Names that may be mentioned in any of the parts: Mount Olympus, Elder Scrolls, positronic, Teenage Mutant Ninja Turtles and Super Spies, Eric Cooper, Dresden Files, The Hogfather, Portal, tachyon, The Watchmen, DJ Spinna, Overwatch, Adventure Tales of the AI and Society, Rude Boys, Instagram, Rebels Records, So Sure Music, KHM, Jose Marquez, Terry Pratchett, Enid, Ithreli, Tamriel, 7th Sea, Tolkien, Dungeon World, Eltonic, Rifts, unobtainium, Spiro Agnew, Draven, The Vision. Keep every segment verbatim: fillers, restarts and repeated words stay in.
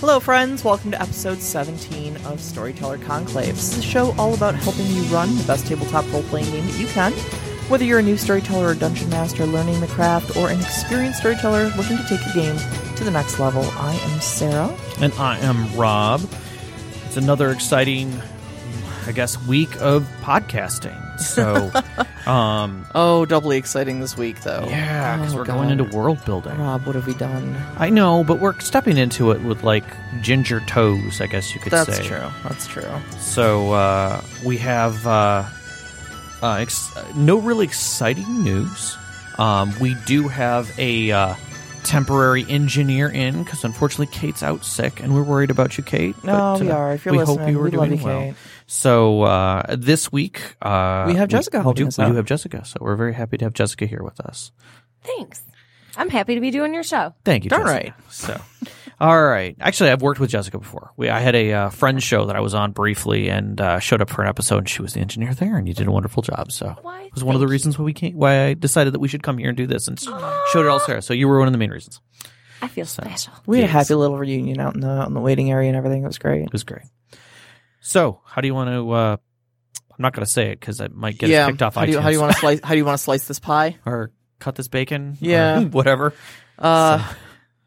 Hello friends, welcome to episode seventeen of Storyteller Conclave. This is a show all about helping you run the best tabletop role-playing game that you can. Whether you're a new storyteller or dungeon master learning the craft, or an experienced storyteller looking to take your game to the next level, I am Sarah. And I am Rob. It's another exciting, I guess, week of podcasting. So, um, oh, doubly exciting this week, though. Yeah, because oh, we're God. going into world building. Rob, what have we done? I know, but we're stepping into it with, like, ginger toes, I guess you could That's say. That's true. That's true. So, uh, we have uh, uh, ex- no really exciting news. Um, we do have a uh, temporary engineer in, because unfortunately Kate's out sick, and we're worried about you, Kate. No, but, we uh, are. If you're we listening, hope you were we doing love you, well. Kate. So uh, this week... Uh, we have Jessica we, helping we do, us out. We do have Jessica, so we're very happy to have Jessica here with us. Thanks. I'm happy to be doing your show. Thank you, All Jessica. Right. So, all right. Actually, I've worked with Jessica before. We I had a uh, friend show that I was on briefly and uh, showed up for an episode, and she was the engineer there, and you did a wonderful job. So why, it was one of the reasons why, we came, why I decided that we should come here and do this, and oh. showed it all to Sarah. So you were one of the main reasons. I feel so, special. We yes. had a happy little reunion out in the, out in the waiting area and everything. It was great. It was great. So, how do you want to? Uh, I'm not going to say it because it might get yeah. us kicked off. How do you, you want to slice? How do you want to slice this pie or cut this bacon? Yeah, whatever. Uh, so.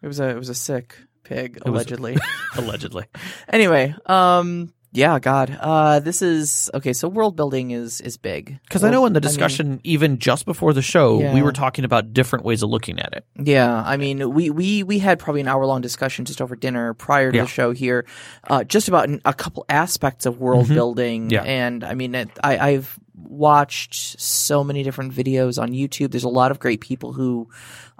It was a it was a sick pig, it allegedly. A, allegedly. Anyway, um, yeah, God, uh, this is okay. So, world building is is big because I know in the discussion, I mean, even just before the show, yeah. we were talking about different ways of looking at it. Yeah, I mean, we we we had probably an hour long discussion just over dinner prior to yeah. the show here, uh, just about a couple aspects of world mm-hmm. building. Yeah. And I mean, it, I, I've watched so many different videos on YouTube. There's a lot of great people who.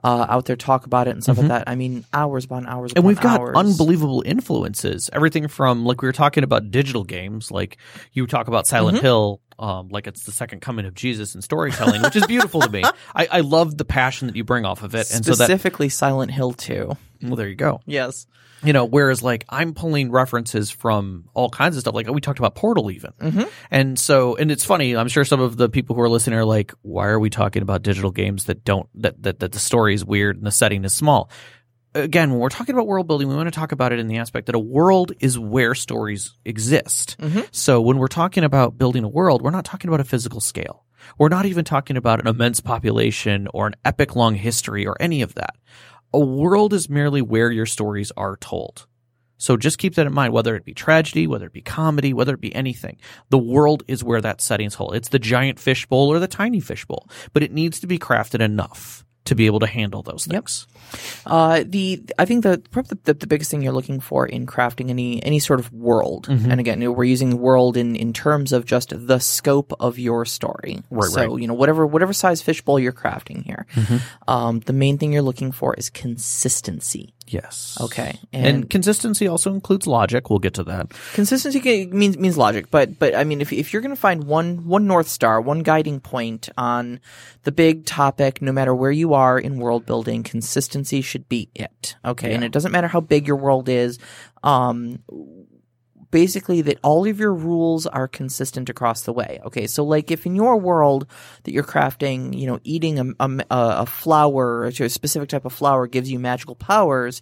Uh, out there talk about it and stuff mm-hmm. like that. I mean, hours upon hours upon hours. And we've got hours. Unbelievable influences. Everything from, like we were talking about digital games, like you talk about Silent mm-hmm. Hill, um, like it's the second coming of Jesus in storytelling, which is beautiful to me. I, I love the passion that you bring off of it. And specifically so that, Silent Hill two. Well, there you go. Yes. You know, whereas like I'm pulling references from all kinds of stuff. Like we talked about Portal even. Mm-hmm. And so – and it's funny. I'm sure some of the people who are listening are like, why are we talking about digital games that don't that, – that, that the story is weird and the setting is small? Again, when we're talking about world building, we want to talk about it in the aspect that a world is where stories exist. Mm-hmm. So when we're talking about building a world, we're not talking about a physical scale. We're not even talking about an immense population or an epic long history or any of that. A world is merely where your stories are told. So just keep that in mind, whether it be tragedy, whether it be comedy, whether it be anything. The world is where that setting's whole. It's the giant fishbowl or the tiny fishbowl, but it needs to be crafted enough to be able to handle those things. Yep. Uh, the I think the, probably the the biggest thing you're looking for in crafting any any sort of world, mm-hmm. and again, you know, we're using the world in, in terms of just the scope of your story. Right, so, right. you know, whatever whatever size fishbowl you're crafting here, mm-hmm. um, the main thing you're looking for is consistency. Yes. Okay. And, and consistency also includes logic. We'll get to that. Consistency can, means means logic, but but I mean, if if you're going to find one one North Star, one guiding point on the big topic, no matter where you are in world building, consistency should be it. Okay, yeah. And it doesn't matter how big your world is. Um, basically, that all of your rules are consistent across the way. Okay, so like if in your world that you're crafting, you know, eating a, a, a flower, or a specific type of flower gives you magical powers,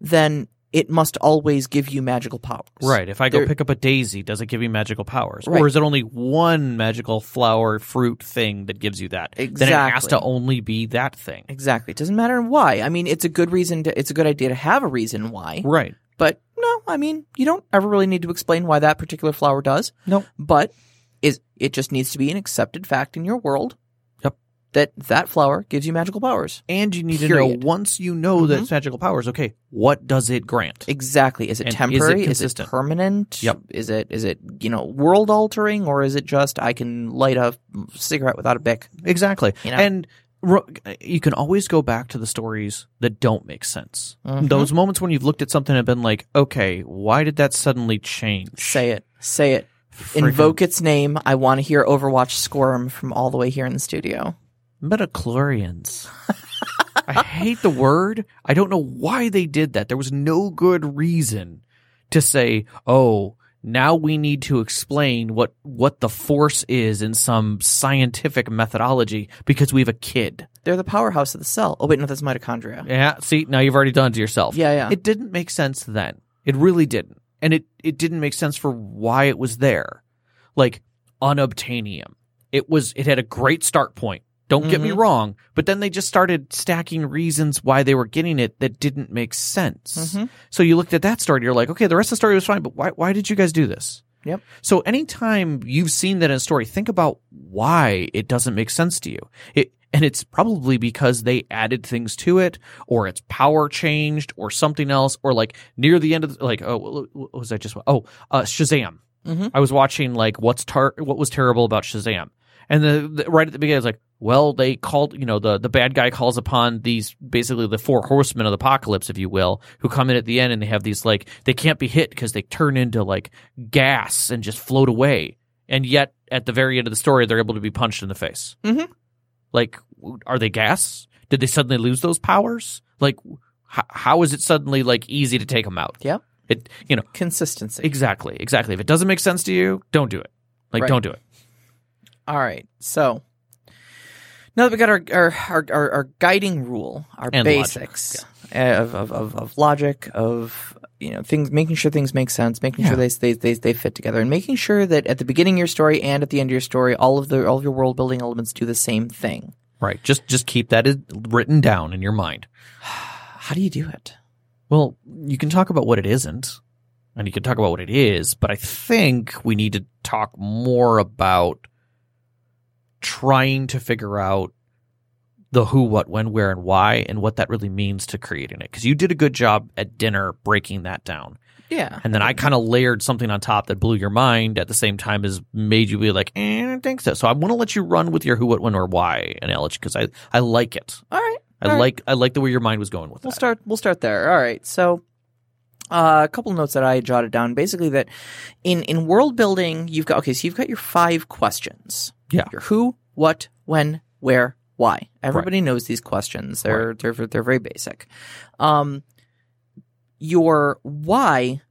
then it must always give you magical powers. Right. If I go there, pick up a daisy, does it give you magical powers? Right. Or is it only one magical flower, fruit thing that gives you that? Exactly. Then it has to only be that thing. Exactly. It doesn't matter why. I mean, it's a good reason to, it's a good idea to have a reason why. Right. But no, I mean, you don't ever really need to explain why that particular flower does. No. Nope. But is it just needs to be an accepted fact in your world yep. that that flower gives you magical powers. And you need Period. to know once you know mm-hmm. that it's magical powers, okay, what does it grant? Exactly. Is it and temporary? Is it, is it permanent? Yep. Is it is it, you know, world altering, or is it just I can light a cigarette without a Bic? Exactly. You know? And you can always go back to the stories that don't make sense. Mm-hmm. Those moments when you've looked at something and been like, okay, why did that suddenly change? Say it. Say it. Freaking. Invoke its name. I want to hear Overwatch squirm from all the way here in the studio. Metachlorians. I hate the word. I don't know why they did that. There was no good reason to say, oh, now we need to explain what, what the force is in some scientific methodology because we have a kid. They're the powerhouse of the cell. Oh, wait, no, that's mitochondria. Yeah, see, now you've already done it to yourself. Yeah, yeah. It didn't make sense then. It really didn't. And it, it didn't make sense for why it was there. Like, unobtainium. It was, it had a great start point. Don't mm-hmm. get me wrong. But then they just started stacking reasons why they were getting it that didn't make sense. Mm-hmm. So you looked at that story and you're like, okay, the rest of the story was fine, but why why did you guys do this? Yep. So anytime you've seen that in a story, think about why it doesn't make sense to you. It, and it's probably because they added things to it, or its power changed, or something else, or like near the end of the, like, oh, what was I just, oh, uh, Shazam. Mm-hmm. I was watching like what's tar- what was terrible about Shazam. And the, the, right at the beginning, I was like, well, they called, you know, the, the bad guy calls upon these, basically the four horsemen of the apocalypse, if you will, who come in at the end and they have these, like, they can't be hit because they turn into, like, gas and just float away. And yet, at the very end of the story, they're able to be punched in the face. Mm-hmm. Like, are they gas? Did they suddenly lose those powers? Like, h- how is it suddenly, like, easy to take them out? Yeah. It, you know. Consistency. Exactly, exactly. If it doesn't make sense to you, don't do it. Like, right. don't do it. All right, so now that we got our our, our, our, our guiding rule, our and basics yeah. of, of, of, of logic, of you know things, making sure things make sense, making yeah. sure they, they they they fit together, and making sure that at the beginning of your story and at the end of your story, all of the all of your world building elements do the same thing. Right. Just just keep that written down in your mind. How do you do it? Well, you can talk about what it isn't, and you can talk about what it is, but I think we need to talk more about trying to figure out the who, what, when, where, and why, and what that really means to creating it. Because you did a good job at dinner breaking that down. Yeah. And then I kind of layered something on top that blew your mind at the same time as made you be like, eh, I don't think so. So I want to let you run with your who, what, when, or why analogy because I, I like it. All right. I all like right. I like the way your mind was going with we'll that. Start, we'll start there. All right. So uh, a couple of notes that I jotted down. Basically that in, in world building, you've got – okay, so you've got your five questions. Yeah. Your who, what, when, where, why. Everybody right. knows these questions. They're right. they're they're very basic. Um, your why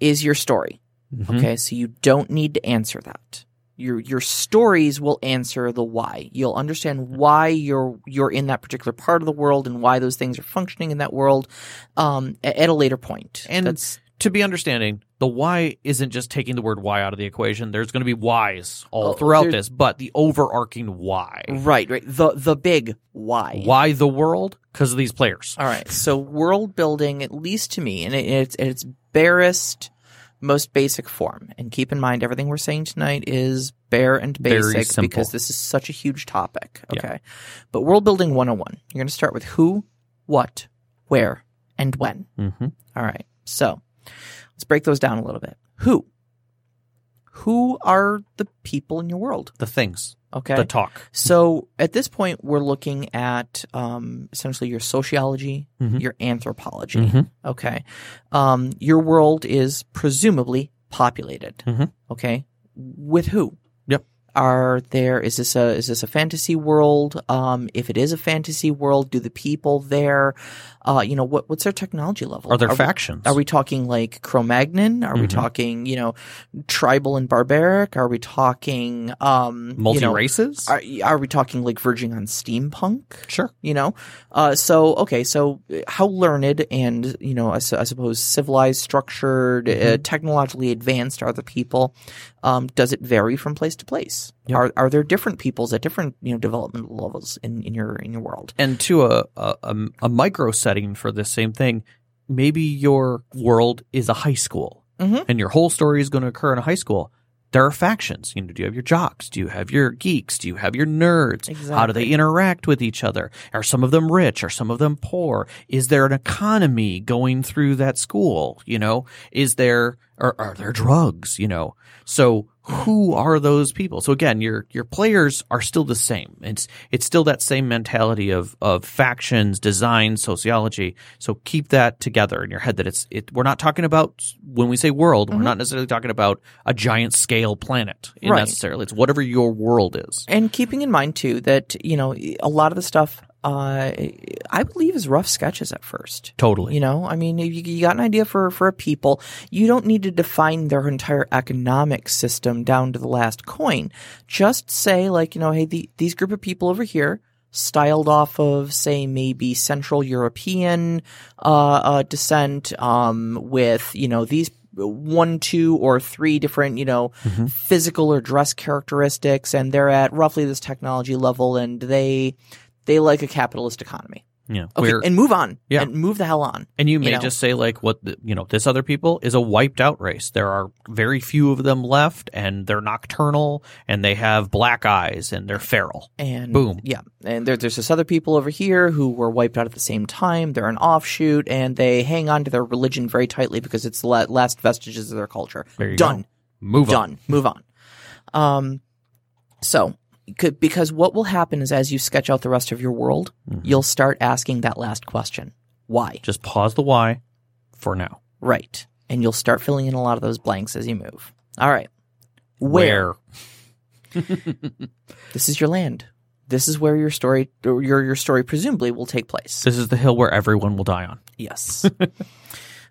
is your story. Mm-hmm. Okay, so you don't need to answer that. Your your stories will answer the why. You'll understand why you're you're in that particular part of the world and why those things are functioning in that world um, at, at a later point. And that's to be understanding, the why isn't just taking the word why out of the equation. There's going to be whys all oh, throughout this, but the overarching why. Right, right. The the big why. Why the world? Because of these players. All right. So world building, at least to me, in its, in its barest, most basic form. And keep in mind, everything we're saying tonight is bare and basic because this is such a huge topic. Okay. Yeah. But world building one oh one. You're going to start with who, what, where, and when. Mm-hmm. All right. So let's break those down a little bit. Who? Who are the people in your world? The things. Okay. The talk. So at this point, we're looking at um, essentially your sociology, mm-hmm. your anthropology. Mm-hmm. Okay. Um, your world is presumably populated. Mm-hmm. Okay. With who? Yep. Are there? Is this a is this a fantasy world? Um, if it is a fantasy world, do the people there, uh, you know, what what's their technology level? Are there are factions? We, are we talking like Cro-Magnon? Are mm-hmm. we talking, you know, tribal and barbaric? Are we talking um, multi races? You know, are, are we talking like verging on steampunk? Sure, you know. Uh, so okay, so how learned and you know, I, I suppose civilized, structured, mm-hmm. uh, technologically advanced are the people? Um, does it vary from place to place? Yep. Are are there different peoples at different you know developmental levels in, in your in your world? And to a, a a micro setting for this same thing, maybe your world is a high school, mm-hmm. and your whole story is going to occur in a high school. There are factions. You know, do you have your jocks? Do you have your geeks? Do you have your nerds? Exactly. How do they interact with each other? Are some of them rich? Are some of them poor? Is there an economy going through that school? You know, is there are, are there drugs? You know, so who are those people? So again, your your players are still the same. It's it's still that same mentality of of factions, design, sociology. So keep that together in your head. That it's it. We're not talking about, when we say world, mm-hmm. we're not necessarily talking about a giant scale planet right. necessarily. It's whatever your world is. And keeping in mind too that you know a lot of the stuff. Uh, I believe is rough sketches at first. Totally. You know, I mean, you, you got an idea for, for a people. You don't need to define their entire economic system down to the last coin. Just say like, you know, hey, the, these group of people over here styled off of, say, maybe Central European uh, uh, descent um, with, you know, these one, two, or three different, you know, mm-hmm. physical or dress characteristics. And they're at roughly this technology level and they... They like a capitalist economy. Yeah. Okay, and move on. Yeah. And move the hell on. And you may you know? just say like what the, you know, this other people is a wiped out race. There are very few of them left and they're nocturnal and they have black eyes and they're feral. And boom. Yeah. And there, there's this other people over here who were wiped out at the same time. They're an offshoot and they hang on to their religion very tightly because it's the last vestiges of their culture. There you Done. Go. Move Done. on. Done. Move on. Um so Could, because what will happen is as you sketch out the rest of your world, mm-hmm. you'll start asking that last question. Why? Just pause the why for now. Right. And you'll start filling in a lot of those blanks as you move. All right. Where? Where? This is your land. This is where your story your your story presumably will take place. This is the hill where everyone will die on. Yes.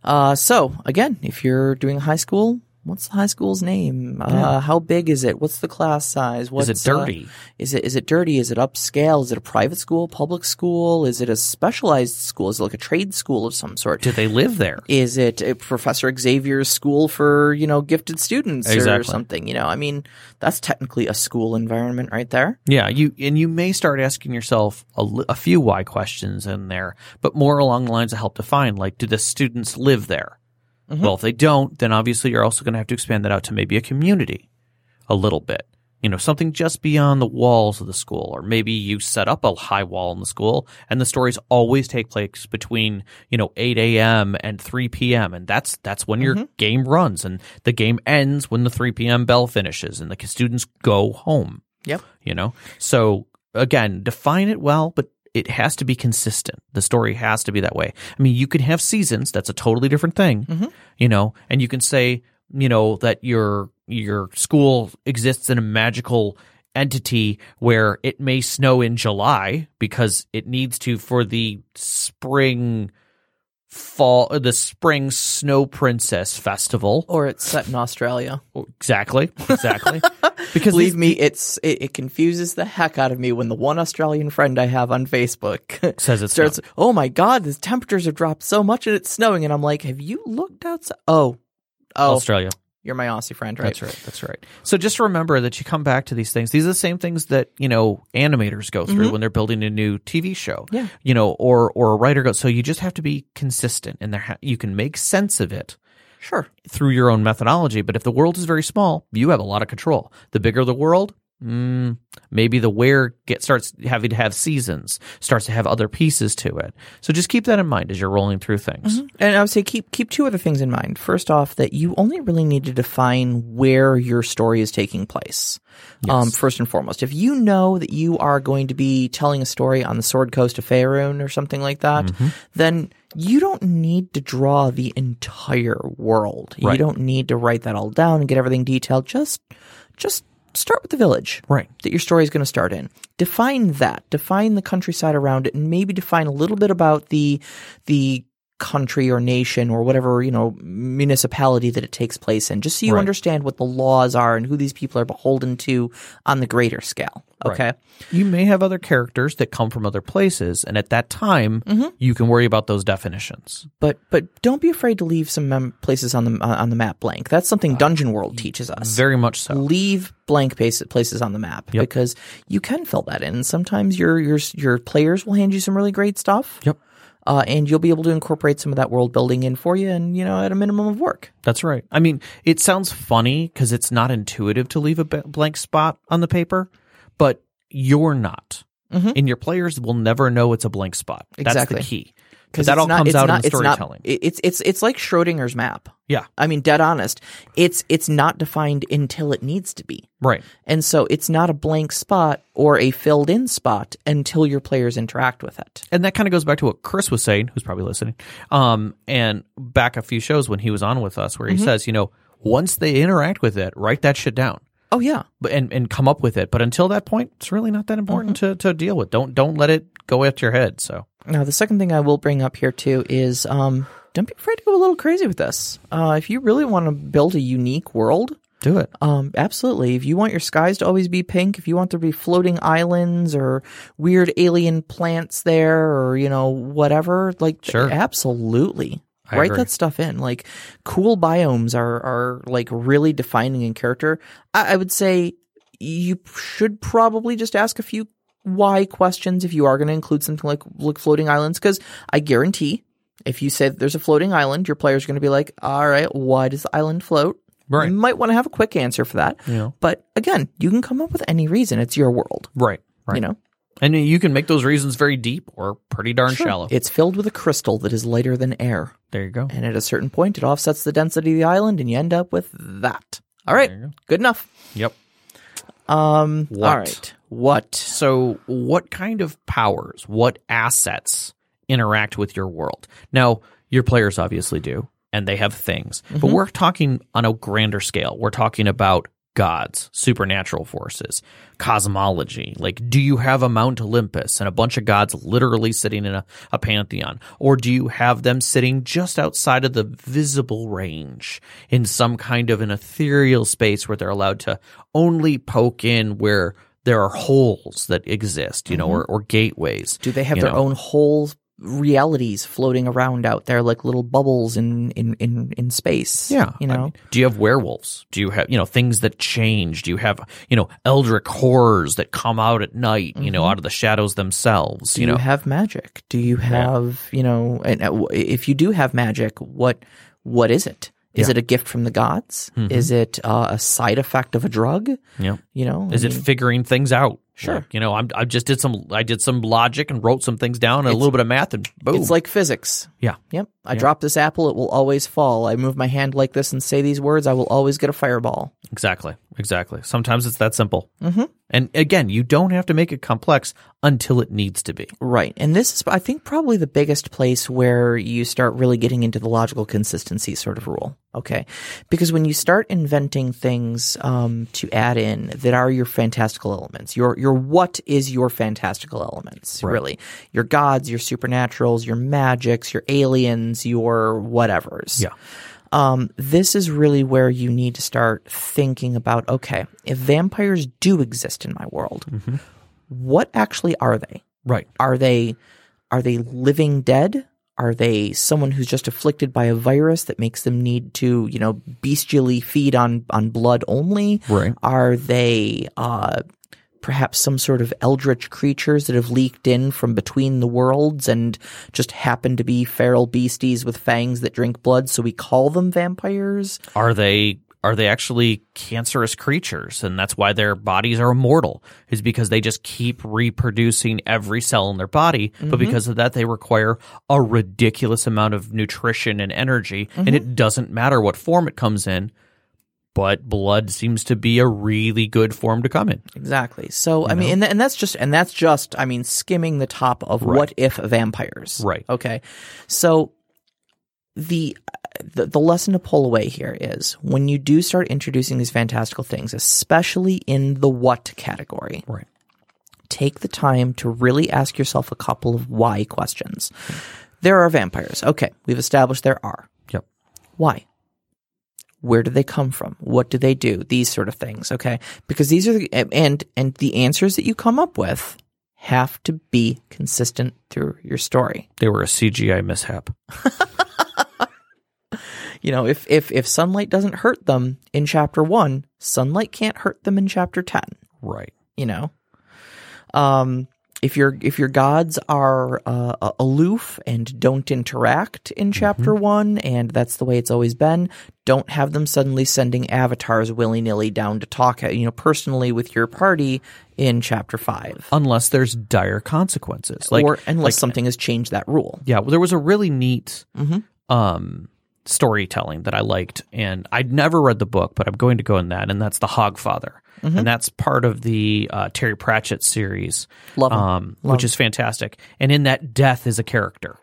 uh, so, again, if you're doing high school – what's the high school's name? Yeah. Uh, how big is it? What's the class size? What's, is it dirty? Uh, is it is it dirty? Is it upscale? Is it a private school, public school? Is it a specialized school? Is it like a trade school of some sort? Do they live there? Is it a Professor Xavier's school for, you know, gifted students exactly. or something? You know, I mean, that's technically a school environment right there. Yeah, you and you may start asking yourself a, a few why questions in there, but more along the lines of help define, like, do the students live there? Mm-hmm. Well, if they don't, then obviously you're also going to have to expand that out to maybe a community a little bit. You know, something just beyond the walls of the school, or maybe you set up a high wall in the school and the stories always take place between, you know, eight a.m. and three p.m. and that's that's when mm-hmm. your game runs, and the game ends when the three p.m. bell finishes and the students go home. Yep. You know, so again, define it well, but it has to be consistent. The story has to be that way. I mean, you could have seasons. That's a totally different thing, mm-hmm. you know, and you can say, you know, that your your school exists in a magical entity where it may snow in July because it needs to for the spring fall, the spring snow princess festival. Or it's set in Australia. Exactly. Exactly. Because believe these, me, it's it, it confuses the heck out of me when the one Australian friend I have on Facebook says it starts. Snowing. Oh my God, the temperatures have dropped so much and it's snowing, and I'm like, have you looked outside? Oh, oh, Australia. You're my Aussie friend, right? That's right. That's right. So just remember that you come back to these things. These are the same things that, you know, animators go through mm-hmm. when they're building a new T V show. Yeah. You know, or or a writer goes. So you just have to be consistent, and there ha- you can make sense of it. Sure. Through your own methodology. But if the world is very small, you have a lot of control. The bigger the world, mm, maybe the where get starts having to have seasons, starts to have other pieces to it. So just keep that in mind as you're rolling through things. Mm-hmm. And I would say keep keep two other things in mind. First off, that you only really need to define where your story is taking place. Yes. Um, first and foremost, if you know that you are going to be telling a story on the Sword Coast of Faerûn or something like that, mm-hmm. then you don't need to draw the entire world. Right. You don't need to write that all down and get everything detailed. Just, just start with the village, right? That your story is going to start in. Define that. Define the countryside around it, and maybe define a little bit about the the country or nation or whatever, you know, municipality that it takes place in. Just so you right. understand what the laws are and who these people are beholden to on the greater scale. Okay. Right. You may have other characters that come from other places, and at that time, mm-hmm. you can worry about those definitions. But but don't be afraid to leave some mem- places on the uh, on the map blank. That's something Dungeon World uh, teaches us. Very much so. Leave blank places on the map yep. because you can fill that in. And sometimes your your your players will hand you some really great stuff. Yep. Uh, and you'll be able to incorporate some of that world building in for you, and, you know, at a minimum of work. That's right. I mean, it sounds funny because it's not intuitive to leave a blank spot on the paper, but you're not. Mm-hmm. And your players will never know it's a blank spot. That's exactly. the key. Because that all not, comes out not, in the storytelling. It's, not, it's it's it's like Schrodinger's map. Yeah, I mean, dead honest, it's it's not defined until it needs to be. Right, and so it's not a blank spot or a filled in spot until your players interact with it. And that kind of goes back to what Chris was saying, who's probably listening, um, and back a few shows when he was on with us, where he mm-hmm. says, you know, once they interact with it, write that shit down. Oh yeah, and and come up with it. But until that point, it's really not that important mm-hmm. to to deal with. Don't don't let it go at your head. So. Now, the second thing I will bring up here, too, is um, don't be afraid to go a little crazy with this. Uh, if you really want to build a unique world, do it. Um, absolutely. If you want your skies to always be pink, if you want there to be floating islands or weird alien plants there or, you know, whatever, like, sure. Absolutely. I Write agree. That stuff in. Like, cool biomes are, are like, really defining in character. I, I would say you should probably just ask a few why questions if you are going to include something like, like floating islands, because I guarantee if you say that there's a floating island, your players are going to be like, all right, why does the island float? Right. You might want to have a quick answer for that. Yeah. But again, you can come up with any reason. It's your world. Right. Right. You know? And you can make those reasons very deep or pretty darn sure. shallow. It's filled with a crystal that is lighter than air. There you go. And at a certain point, it offsets the density of the island and you end up with that. All right. Go. Good enough. Yep. Um. What? All right. What? So what kind of powers, what assets interact with your world? Now, your players obviously do, and they have things. Mm-hmm. But we're talking on a grander scale. We're talking about gods, supernatural forces, cosmology. Like, do you have a Mount Olympus and a bunch of gods literally sitting in a, a pantheon? Or do you have them sitting just outside of the visible range in some kind of an ethereal space where they're allowed to only poke in where – there are holes that exist, you know, mm-hmm. or, or gateways. Do they have their know? own whole realities floating around out there like little bubbles in, in, in, in space? Yeah. You know? I mean, do you have werewolves? Do you have, you know, things that change? Do you have, you know, eldritch horrors that come out at night, mm-hmm. you know, out of the shadows themselves? Do you, you know? have magic? Do you have, yeah. you know, and if you do have magic, what what is it? Is yeah. it a gift from the gods? Mm-hmm. Is it uh, a side effect of a drug? Yeah. You know, is I mean, it figuring things out? Sure. Like, you know, I'm, I just did some I did some logic and wrote some things down and it's, a little bit of math and boom. It's like physics. Yeah. Yep. I yeah. drop this apple, it will always fall. I move my hand like this and say these words, I will always get a fireball. Exactly. Exactly. Sometimes it's that simple. Mm-hmm. And again, you don't have to make it complex until it needs to be. Right. And this is, I think, probably the biggest place where you start really getting into the logical consistency sort of rule. Okay. Because when you start inventing things um, to add in that are your fantastical elements, your your what is your fantastical elements, right. really? Your gods, your supernaturals, your magics, your aliens, your whatevers. Yeah. Um, this is really where you need to start thinking about, okay, if vampires do exist in my world, mm-hmm. what actually are they? Right. Are they are they living dead? Are they someone who's just afflicted by a virus that makes them need to, you know, bestially feed on, on blood only? Right. Are they uh, perhaps some sort of eldritch creatures that have leaked in from between the worlds and just happen to be feral beasties with fangs that drink blood, so we call them vampires? Are they Are they actually cancerous creatures, and that's why their bodies are immortal, is because they just keep reproducing every cell in their body, mm-hmm. but because of that they require a ridiculous amount of nutrition and energy, mm-hmm. and it doesn't matter what form it comes in, but blood seems to be a really good form to come in. Exactly. So, you I know? mean, and, th- and that's just, and that's just, I mean, skimming the top of right. what if vampires. Right. Okay. So the... The, the lesson to pull away here is when you do start introducing these fantastical things, especially in the what category, right. take the time to really ask yourself a couple of why questions. There are vampires. Okay, we've established there are. Yep. Why? Where do they come from? What do they do? These sort of things, okay? Because these are the, and and the answers that you come up with have to be consistent through your story. They were a C G I mishap. You know, if, if if sunlight doesn't hurt them in chapter one, sunlight can't hurt them in chapter ten. Right. You know? Um, if your if your gods are uh, aloof and don't interact in chapter mm-hmm. one, and that's the way it's always been, don't have them suddenly sending avatars willy-nilly down to talk, you know, personally with your party in chapter five. Unless there's dire consequences. Like, or unless like, something has changed that rule. Yeah, well, there was a really neat mm-hmm. um, storytelling that I liked, and I'd never read the book, but I'm going to go in that, and that's The Hogfather. Mm-hmm. And that's part of the uh, Terry Pratchett series, Love um, Love which is fantastic. And in that, Death is a character.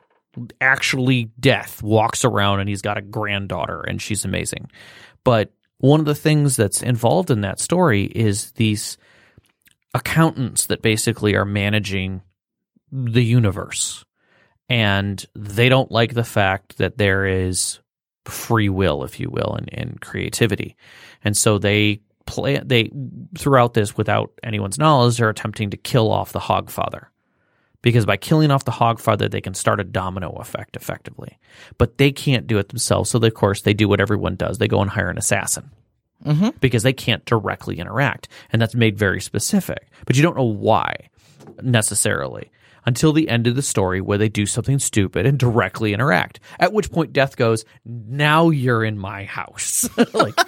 Actually, Death walks around and he's got a granddaughter and she's amazing. But one of the things that's involved in that story is these accountants that basically are managing the universe. And they don't like the fact that there is free will, if you will, and, and creativity. And so they... Play, they throughout this, without anyone's knowledge, they're attempting to kill off the Hogfather, because by killing off the Hogfather, they can start a domino effect, effectively. But they can't do it themselves, so they, of course they do what everyone does: they go and hire an assassin, mm-hmm. because they can't directly interact, and that's made very specific. But you don't know why necessarily until the end of the story, where they do something stupid and directly interact. At which point, Death goes, "Now you're in my house." like.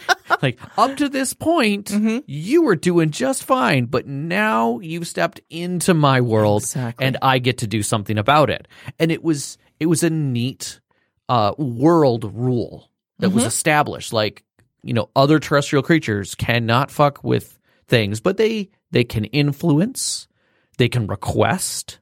Like, up to this point, mm-hmm. you were doing just fine, but now you've stepped into my world, exactly. and I get to do something about it. And it was it was a neat uh, world rule that mm-hmm. was established. Like, you know, other terrestrial creatures cannot fuck with things, but they they can influence, they can request,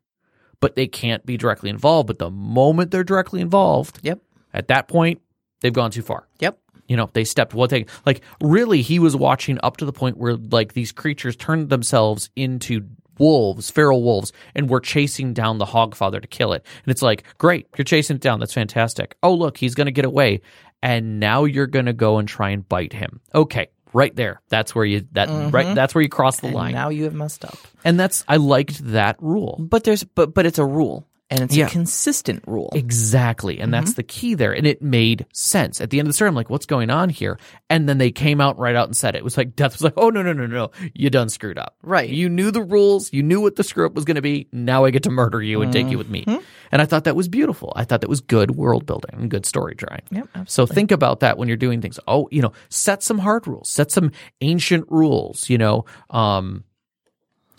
but they can't be directly involved. But the moment they're directly involved, yep. at that point, they've gone too far. Yep. You know, they stepped one thing. Like, really, he was watching up to the point where, like, these creatures turned themselves into wolves, feral wolves, and were chasing down the Hogfather to kill it. And it's like, great, you're chasing it down. That's fantastic. Oh, look, he's going to get away. And now you're going to go and try and bite him. Okay, right there. That's where you that mm-hmm. right. That's where you cross the and line. Now you have messed up. And that's I liked that rule. But there's but but it's a rule. And it's yeah. a consistent rule. Exactly. And mm-hmm. that's the key there. And it made sense. At the end of the story, I'm like, what's going on here? And then they came out right out and said it. It was like, Death was like, oh, no, no, no, no. You done screwed up. Right. You knew the rules. You knew what the screw up was going to be. Now I get to murder you and mm-hmm. take you with me. And I thought that was beautiful. I thought that was good world building and good story drawing. Yep, so think about that when you're doing things. Oh, you know, set some hard rules. Set some ancient rules, you know. Um,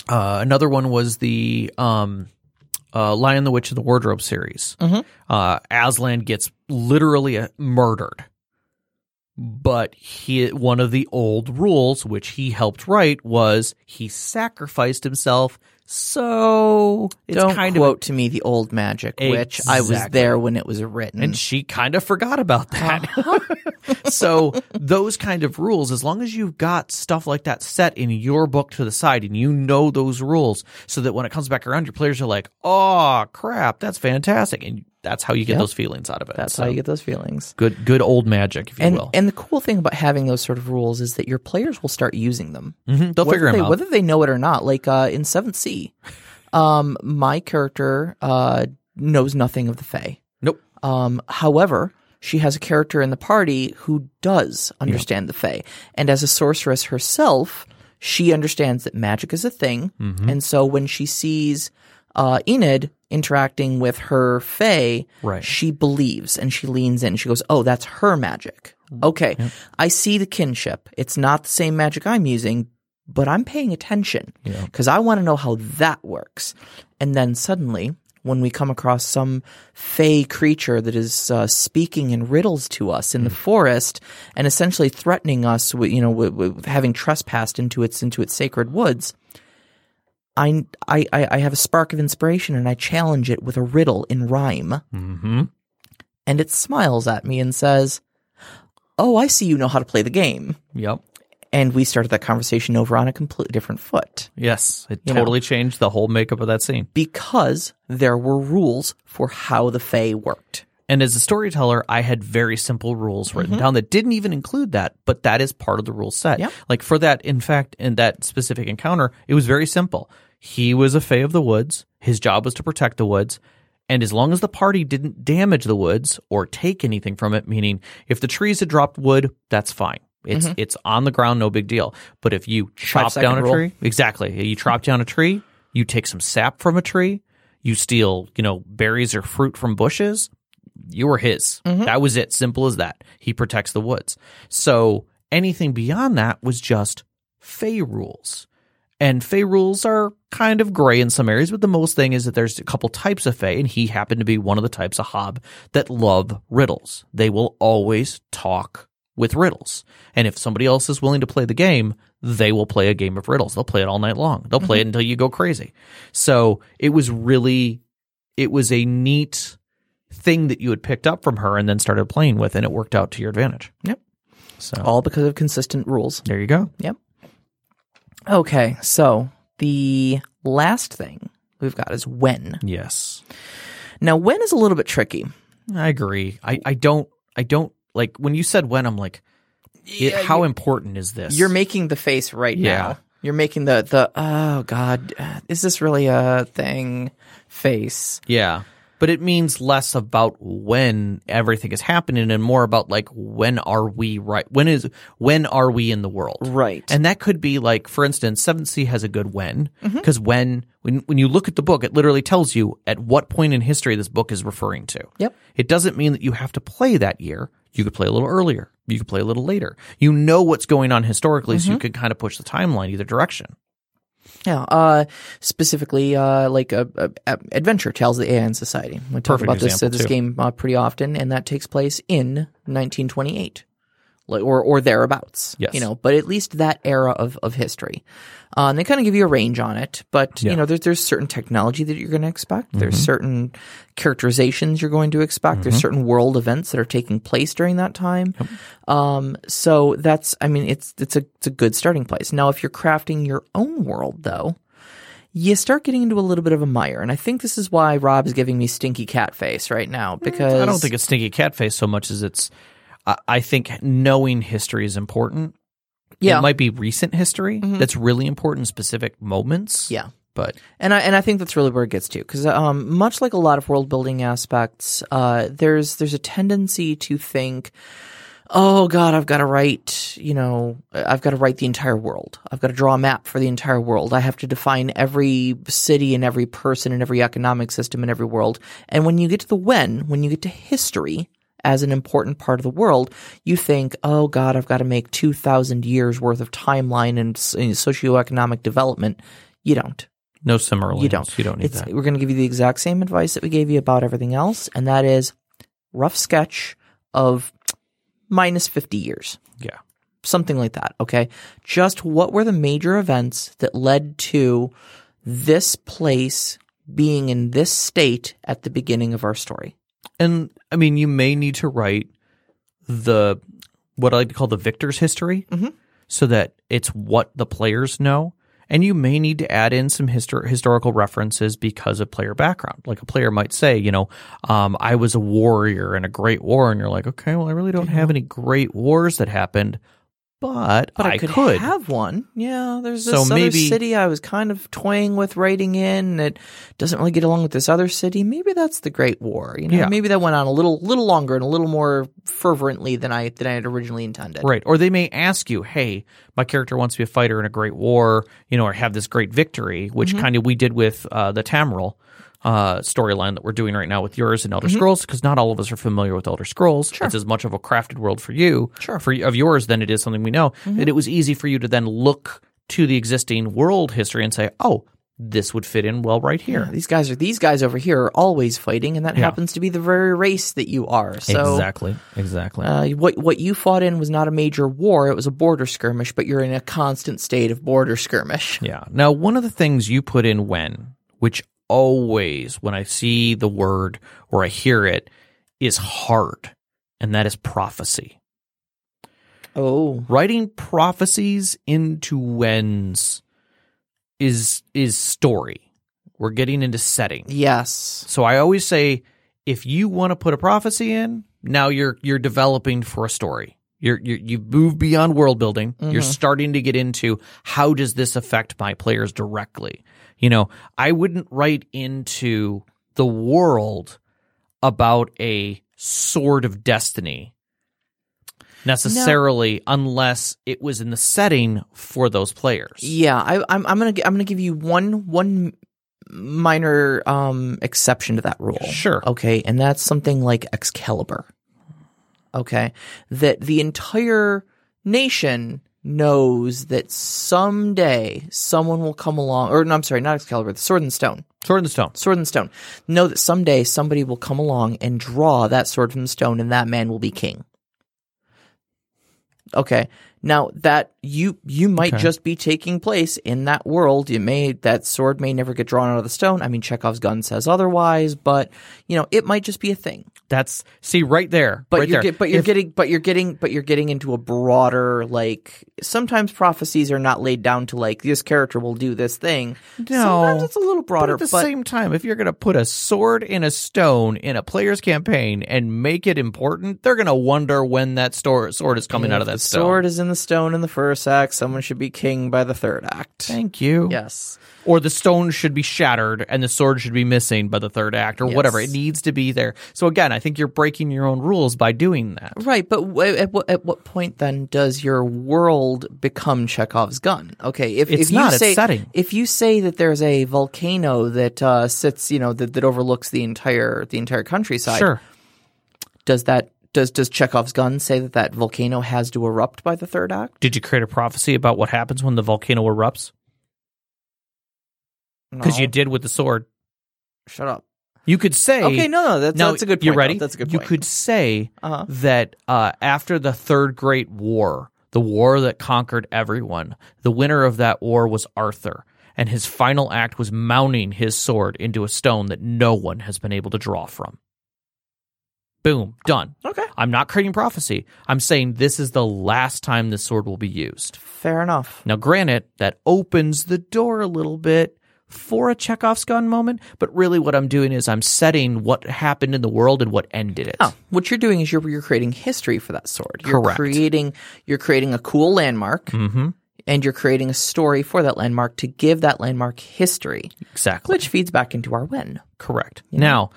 uh, another one was the um, – Uh, Lion the Witch of the Wardrobe series. Mm-hmm. Uh, Aslan gets literally murdered. But he, one of the old rules, which he helped write, was he sacrificed himself. So it's don't kind quote of, to me the old magic, exactly. which I was there when it was written. And she kind of forgot about that. Uh-huh. So those kind of rules, as long as you've got stuff like that set in your book to the side and you know those rules, so that when it comes back around, your players are like, oh, crap, that's fantastic. And that's how you get yep. those feelings out of it. That's so how you get those feelings. Good good old magic, if you and, will. And the cool thing about having those sort of rules is that your players will start using them. Mm-hmm. They'll whether figure they, them out. Whether they know it or not. Like uh, in seventh Sea, um, my character uh, knows nothing of the Fae. Nope. Um, however, she has a character in the party who does understand yep. the Fae. And as a sorceress herself, she understands that magic is a thing. Mm-hmm. And so when she sees uh, Enid interacting with her fae, right. she believes and she leans in. She goes, oh, that's her magic. Okay, yeah. I see the kinship. It's not the same magic I'm using, but I'm paying attention because yeah. I want to know how that works. And then suddenly when we come across some fae creature that is uh, speaking in riddles to us in mm. the forest and essentially threatening us with, you know, with, with having trespassed into its into its sacred woods, I, I, I have a spark of inspiration and I challenge it with a riddle in rhyme. Mm-hmm. And it smiles at me and says, oh, I see you know how to play the game. Yep. And we started that conversation over on a completely different foot. Yes. It you totally know? changed the whole makeup of that scene. Because there were rules for how the Fae worked. And as a storyteller, I had very simple rules written mm-hmm. down that didn't even include that, but that is part of the rule set. Yep. Like for that, in fact, in that specific encounter, it was very simple. He was a fae of the woods. His job was to protect the woods. And as long as the party didn't damage the woods or take anything from it, meaning if the trees had dropped wood, that's fine. It's mm-hmm. it's on the ground, no big deal. But if you chop down a rule. tree, exactly, you chop down a tree, you take some sap from a tree, you steal, you know, berries or fruit from bushes, you were his. Mm-hmm. That was it. Simple as that. He protects the woods. So anything beyond that was just Fae rules. And Fae rules are kind of gray in some areas, but the most thing is that there's a couple types of Fae, and he happened to be one of the types of Hob that love riddles. They will always talk with riddles. And if somebody else is willing to play the game, they will play a game of riddles. They'll play it all night long. They'll play mm-hmm. it until you go crazy. So it was really – it was a neat thing that you had picked up from her and then started playing with, and it worked out to your advantage. Yep. So all because of consistent rules. There you go. Yep. Okay, so the last thing we've got is when. Yes. Now, when is a little bit tricky. I agree. I, I don't I don't like when you said when, I'm like, it, yeah, how important is this? You're making the face right yeah. now. You're making the the oh god, is this really a thing face? Yeah. But it means less about when everything is happening and more about like when are we right when is when are we in the world. Right. And that could be like, for instance, seventh Sea has a good when because mm-hmm. when, when when you look at the book, it literally tells you at what point in history this book is referring to. Yep. It doesn't mean that you have to play that year. You could play a little earlier. You could play a little later. You know what's going on historically, mm-hmm. so you can kind of push the timeline either direction. Yeah, uh, specifically uh, like uh, uh, Adventure Tales of the A I and Society. We talk Perfect about this uh, this too. game uh, pretty often, and that takes place in nineteen twenty-eight like, or or thereabouts. Yes. You know, but at least that era of of history. Uh, and they kind of give you a range on it, but yeah. you know, there's there's certain technology that you're going to expect. Mm-hmm. There's certain characterizations you're going to expect. Mm-hmm. There's certain world events that are taking place during that time. Yep. Um, so that's, I mean, it's it's a it's a good starting place. Now, if you're crafting your own world, though, you start getting into a little bit of a mire, and I think this is why Rob is giving me stinky cat face right now because I don't think it's stinky cat face so much as it's. I, I think knowing history is important. Yeah. It might be recent history mm-hmm. that's really important, specific moments. Yeah. But and I and I think that's really where it gets to because um, much like a lot of world building aspects, uh, there's there's a tendency to think, oh God, I've got to write, you know, I've got to write the entire world. I've got to draw a map for the entire world. I have to define every city and every person and every economic system in every world. And when you get to the when, when you get to history as an important part of the world, you think, oh God, I've got to make two thousand years worth of timeline and, and socioeconomic development. You don't. No similarly. You don't. You don't need it's, that. We're going to give you the exact same advice that we gave you about everything else, and that is rough sketch of minus fifty years. Yeah. Something like that, okay? Just what were the major events that led to this place being in this state at the beginning of our story? And I mean, you may need to write the what I like to call the victor's history mm-hmm. so that it's what the players know. And you may need to add in some histor- historical references because of player background. Like a player might say, you know, um, I was a warrior in a great war. And you're like, okay, well, I really don't yeah. have any great wars that happened, but, but I, I could, could have one. Yeah, there's this so other maybe, city I was kind of toying with writing in that doesn't really get along with this other city. Maybe that's the Great War. You know, yeah. maybe that went on a little little longer and a little more fervently than I than I had originally intended. Right. Or they may ask you, hey, my character wants to be a fighter in a great war, you know, or have this great victory, which mm-hmm. kind of we did with uh, the Tamriel uh, storyline that we're doing right now with yours and Elder mm-hmm. Scrolls, because not all of us are familiar with Elder Scrolls. Sure. It's as much of a crafted world for you, sure. for of yours, than it is something we know. Mm-hmm. And it was easy for you to then look to the existing world history and say, oh, this would fit in well right here. Yeah, these guys are these guys over here are always fighting, and that yeah. happens to be the very race that you are. So, exactly, exactly. Uh, what what you fought in was not a major war; it was a border skirmish. But you're in a constant state of border skirmish. Yeah. Now, one of the things you put in when, which always when I see the word or I hear it, is hard, and that is prophecy. Oh, writing prophecies into when's. Is is story. We're getting into setting. Yes. So I always say, if you want to put a prophecy in, now you're you're developing for a story. You're, you're you've moved beyond world building. Mm-hmm. You're starting to get into how does this affect my players directly. You know, I wouldn't write into the world about a sword of destiny necessarily, no. unless it was in the setting for those players. Yeah, I, I'm, I'm gonna I'm gonna give you one one minor um, exception to that rule. Sure. Okay, and that's something like Excalibur. Okay, that the entire nation knows that someday someone will come along – or no, I'm sorry, not Excalibur, the Sword and Stone. Sword and Stone. Sword and Stone. Know that someday somebody will come along and draw that sword from the stone and that man will be king. Okay. Now that you you might okay. just be taking place in that world. You may that sword may never get drawn out of the stone. I mean, Chekhov's gun says otherwise, but you know it might just be a thing. That's see right there. But right you're there. Get, but you're if, getting but you're getting but you're getting into a broader like. Sometimes prophecies are not laid down to like this character will do this thing. No, sometimes it's a little broader. But at the but, same time, if you're going to put a sword in a stone in a player's campaign and make it important, they're going to wonder when that sword sword is coming out of that the stone. Sword is in the stone in the first act, someone should be king by the third act. Thank you. Yes. Or the stone should be shattered and the sword should be missing by the third act or yes. whatever. It needs to be there. So again, I think you're breaking your own rules by doing that. Right, but w- at, w- at what point then does your world become Chekhov's gun? Okay, if, it's if not, you say, it's setting. If you say that there's a volcano that uh, sits, you know, that, that overlooks the entire the entire countryside, sure. does that Does does Chekhov's gun say that that volcano has to erupt by the third act? Did you create a prophecy about what happens when the volcano erupts? Because no. you did with the sword. Shut up. You could say... Okay, no, no, that's, now, that's a good point. You ready? No, that's a good point. You could say uh-huh. that uh, after the Third Great War, the war that conquered everyone, the winner of that war was Arthur, and his final act was mounting his sword into a stone that no one has been able to draw from. Boom. Done. Okay. I'm not creating prophecy. I'm saying this is the last time this sword will be used. Fair enough. Now, granted, that opens the door a little bit for a Chekhov's gun moment, but really what I'm doing is I'm setting what happened in the world and what ended it. Oh, what you're doing is you're you're creating history for that sword. You're Correct. Creating, you're creating a cool landmark. Mm-hmm. And you're creating a story for that landmark to give that landmark history. Exactly. Which feeds back into our win. Correct. You know? Now...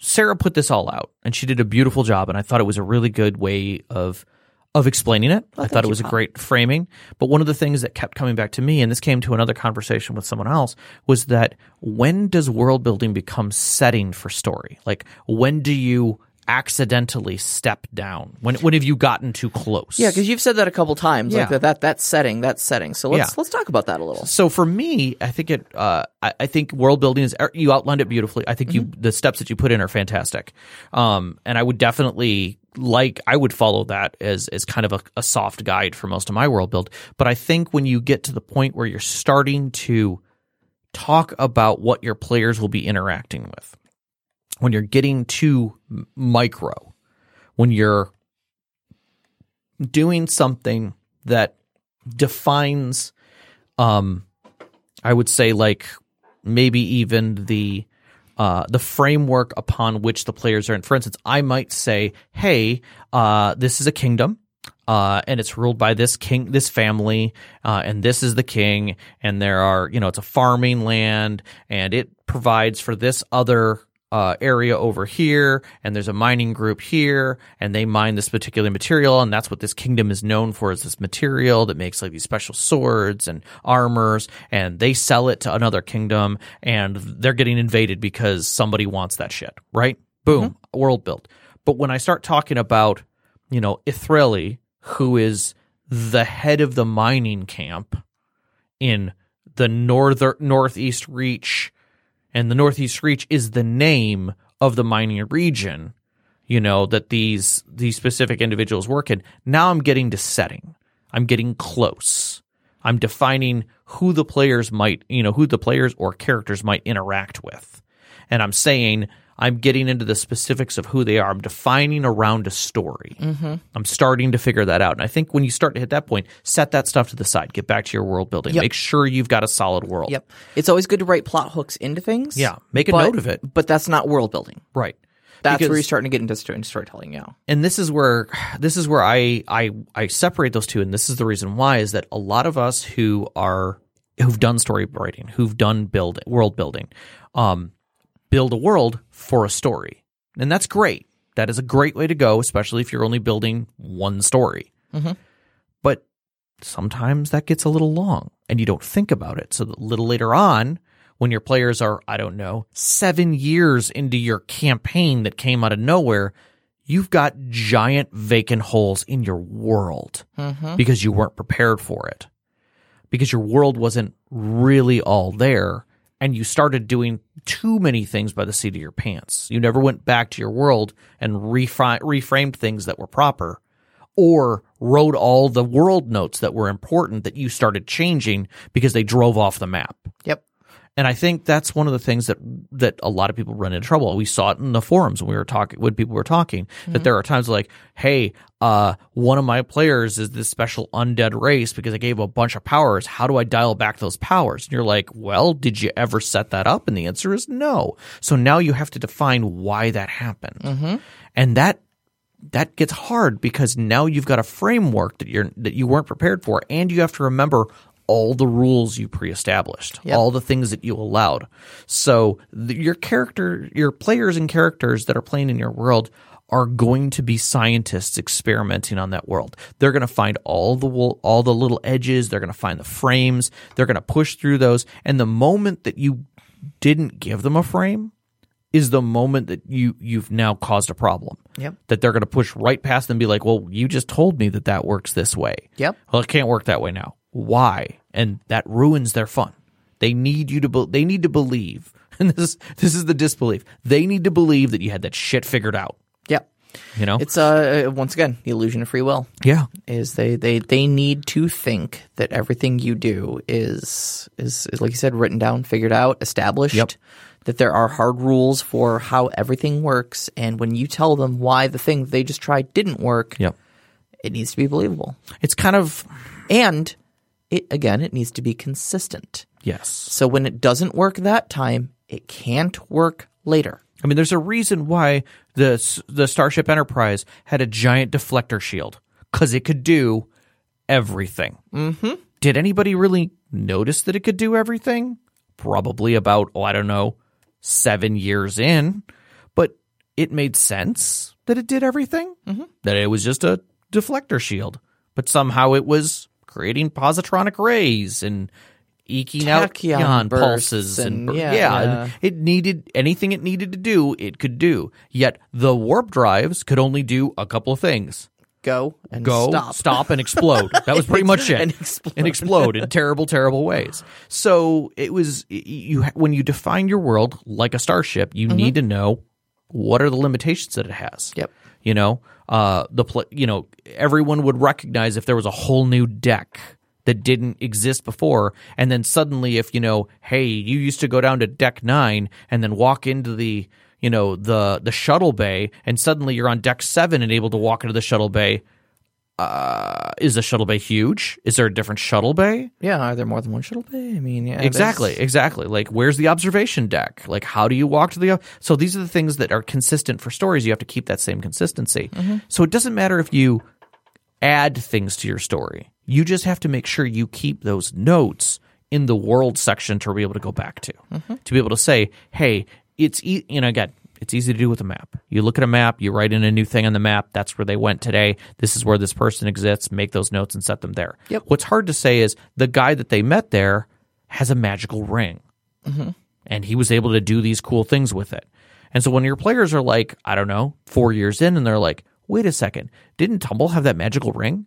Sarah put this all out, and she did a beautiful job, and I thought it was a really good way of of explaining it. Oh, I thought it was a great framing. But one of the things that kept coming back to me, and this came to another conversation with someone else, was that when does world building become setting for story? Like, when do you accidentally step down? When when have you gotten too close? Yeah, because you've said that a couple times. Yeah. Like that, that that setting, that setting. So let's yeah. let's talk about that a little. So for me, I think it. Uh, I, I think world building is. You outlined it beautifully. I think mm-hmm. you the steps that you put in are fantastic. Um, and I would definitely like. I would follow that as as kind of a, a soft guide for most of my world build. But I think when you get to the point where you're starting to talk about what your players will be interacting with. When you're getting too micro, when you're doing something that defines, um, I would say, like maybe even the uh, the framework upon which the players are in. For instance, I might say, "Hey, uh, this is a kingdom, uh, and it's ruled by this king, this family, uh, and this is the king, and there are, you know, it's a farming land, and it provides for this other." Uh, area over here, and there's a mining group here, and they mine this particular material, and that's what this kingdom is known for, is this material that makes like these special swords and armors, and they sell it to another kingdom, and they're getting invaded because somebody wants that shit, right? Boom. Mm-hmm. World built. But when I start talking about, you know, Ithreli, who is the head of the mining camp in the northern northeast reach, and the Northeast Reach is the name of the mining region, you know, that these these specific individuals work in. Now I'm getting to setting. I'm getting close. I'm defining who the players might, you know, who the players or characters might interact with. And I'm saying I'm getting into the specifics of who they are. I'm defining around a story. Mm-hmm. I'm starting to figure that out. And I think when you start to hit that point, set that stuff to the side. Get back to your world building. Yep. Make sure you've got a solid world. Yep. It's always good to write plot hooks into things. Yeah. Make a but, note of it. But that's not world building. Right. That's because, where you're starting to get into storytelling now. And this is where this is where I, I I separate those two. And this is the reason why is that a lot of us who are who've done storywriting, who've done build world building, um, build a world for a story. And that's great. That is a great way to go, especially if you're only building one story. Mm-hmm. But sometimes that gets a little long and you don't think about it. So that a little later on, when your players are, I don't know, seven years into your campaign that came out of nowhere, you've got giant vacant holes in your world mm-hmm. because you weren't prepared for it, because your world wasn't really all there, and you started doing too many things by the seat of your pants. You never went back to your world and refra- reframed things that were proper, or wrote all the world notes that were important that you started changing because they drove off the map. Yep. And I think that's one of the things that that a lot of people run into trouble. We saw it in the forums when we were talking, when people were talking, mm-hmm. that there are times like, hey, uh, one of my players is this special undead race because I gave a bunch of powers. How do I dial back those powers? And you're like, well, did you ever set that up? And the answer is no. So now you have to define why that happened. Mm-hmm. And that that gets hard because now you've got a framework that you're that you weren't prepared for, and you have to remember all the rules you pre-established, yep. all the things that you allowed. So the, your character, your players and characters that are playing in your world are going to be scientists experimenting on that world. They're going to find all the all the little edges. They're going to find the frames. They're going to push through those. And the moment that you didn't give them a frame is the moment that you, you've now caused a problem. Yep. That they're going to push right past them and be like, well, you just told me that that works this way. Yep. Well, it can't work that way now. Why? And that ruins their fun. They need you to be- they need to believe, and this this is the disbelief. They need to believe that you had that shit figured out. Yeah, you know, it's uh once again the illusion of free will. Yeah, is they they they need to think that everything you do is is, is like you said, written down, figured out, established. Yep. That there are hard rules for how everything works, and when you tell them why the thing they just tried didn't work, yep. it needs to be believable. It's kind of and. It, again, it needs to be consistent. Yes. So when it doesn't work that time, it can't work later. I mean, there's a reason why the the Starship Enterprise had a giant deflector shield, because it could do everything. Mm-hmm. Did anybody really notice that it could do everything? Probably about, oh, I don't know, seven years in. But it made sense that it did everything, mm-hmm. that it was just a deflector shield. But somehow it was creating positronic rays and eking Tachyon out ion pulses. And, and bur- yeah, yeah. yeah. It needed anything it needed to do, it could do. Yet the warp drives could only do a couple of things. Go and Go, stop. stop, and explode. That was pretty much it. and, explode. and explode in terrible, terrible ways. So it was you when you define your world like a starship, you mm-hmm. need to know what are the limitations that it has. Yep. You know, uh, the pl- you know everyone would recognize if there was a whole new deck that didn't exist before, and then suddenly, if you know, hey, you used to go down to deck nine and then walk into the you know the the shuttle bay, and suddenly you're on deck seven and able to walk into the shuttle bay. Uh, is the shuttle bay huge? Is there a different shuttle bay? Yeah, are there more than one shuttle bay? I mean, yeah. Exactly, there's... exactly. Like, where's the observation deck? Like, how do you walk to the... So these are the things that are consistent for stories. You have to keep that same consistency. Mm-hmm. So it doesn't matter if you add things to your story. You just have to make sure you keep those notes in the world section to be able to go back to. Mm-hmm. To be able to say, hey, it's... E-, you know, again... It's easy to do with a map. You look at a map, you write in a new thing on the map, that's where they went today, this is where this person exists, make those notes and set them there. Yep. What's hard to say is the guy that they met there has a magical ring, mm-hmm. and he was able to do these cool things with it. And so when your players are like, I don't know, four years in, and they're like, wait a second, didn't Tumble have that magical ring?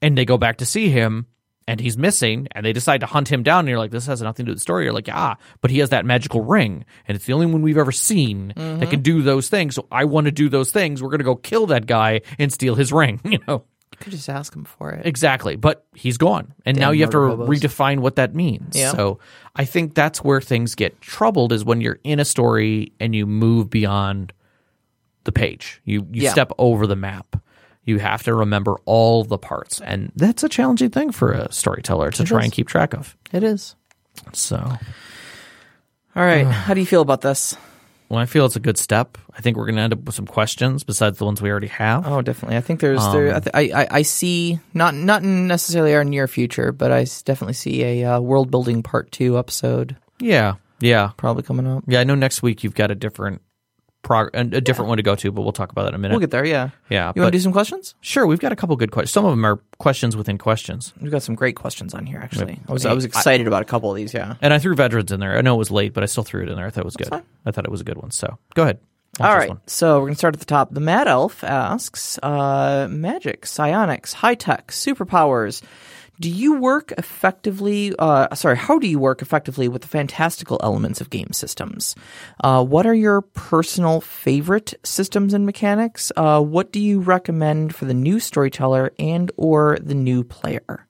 And they go back to see him, and he's missing, and they decide to hunt him down, and you're like, this has nothing to do with the story. You're like, ah, but he has that magical ring, and it's the only one we've ever seen mm-hmm. that can do those things, so I want to do those things. We're going to go kill that guy and steal his ring, you know? You could just ask him for it. Exactly, but he's gone, and Damn now you have to bobos. redefine what that means. Yeah. So I think that's where things get troubled is when you're in a story and you move beyond the page. You, you yeah. step over the map. You have to remember all the parts, and that's a challenging thing for a storyteller to it try is. and keep track of. It is. So. All right. Uh, How do you feel about this? Well, I feel it's a good step. I think we're going to end up with some questions besides the ones we already have. Oh, definitely. I think there's um, – there, I, th- I, I, I see not, – not necessarily our near future, but I definitely see a uh, world-building part two episode. Yeah. Yeah. Probably coming up. Yeah, I know next week you've got a different prog- a different yeah. one to go to, but we'll talk about that in a minute. We'll get there, yeah. Yeah. You but, want to do some questions? Sure. We've got a couple good questions. Some of them are questions within questions. We've got some great questions on here, actually. Yep. I was I was excited I, about a couple of these, yeah. And I threw veterans in there. I know it was late, but I still threw it in there. I thought it was That's good. Fine. I thought it was a good one. So go ahead. All right, so we're going to start at the top. The Mad Elf asks, uh, magic, psionics, high-tech, superpowers. Do you work effectively uh, – sorry, how do you work effectively with the fantastical elements of game systems? Uh, what are your personal favorite systems and mechanics? Uh, what do you recommend for the new storyteller and or the new player?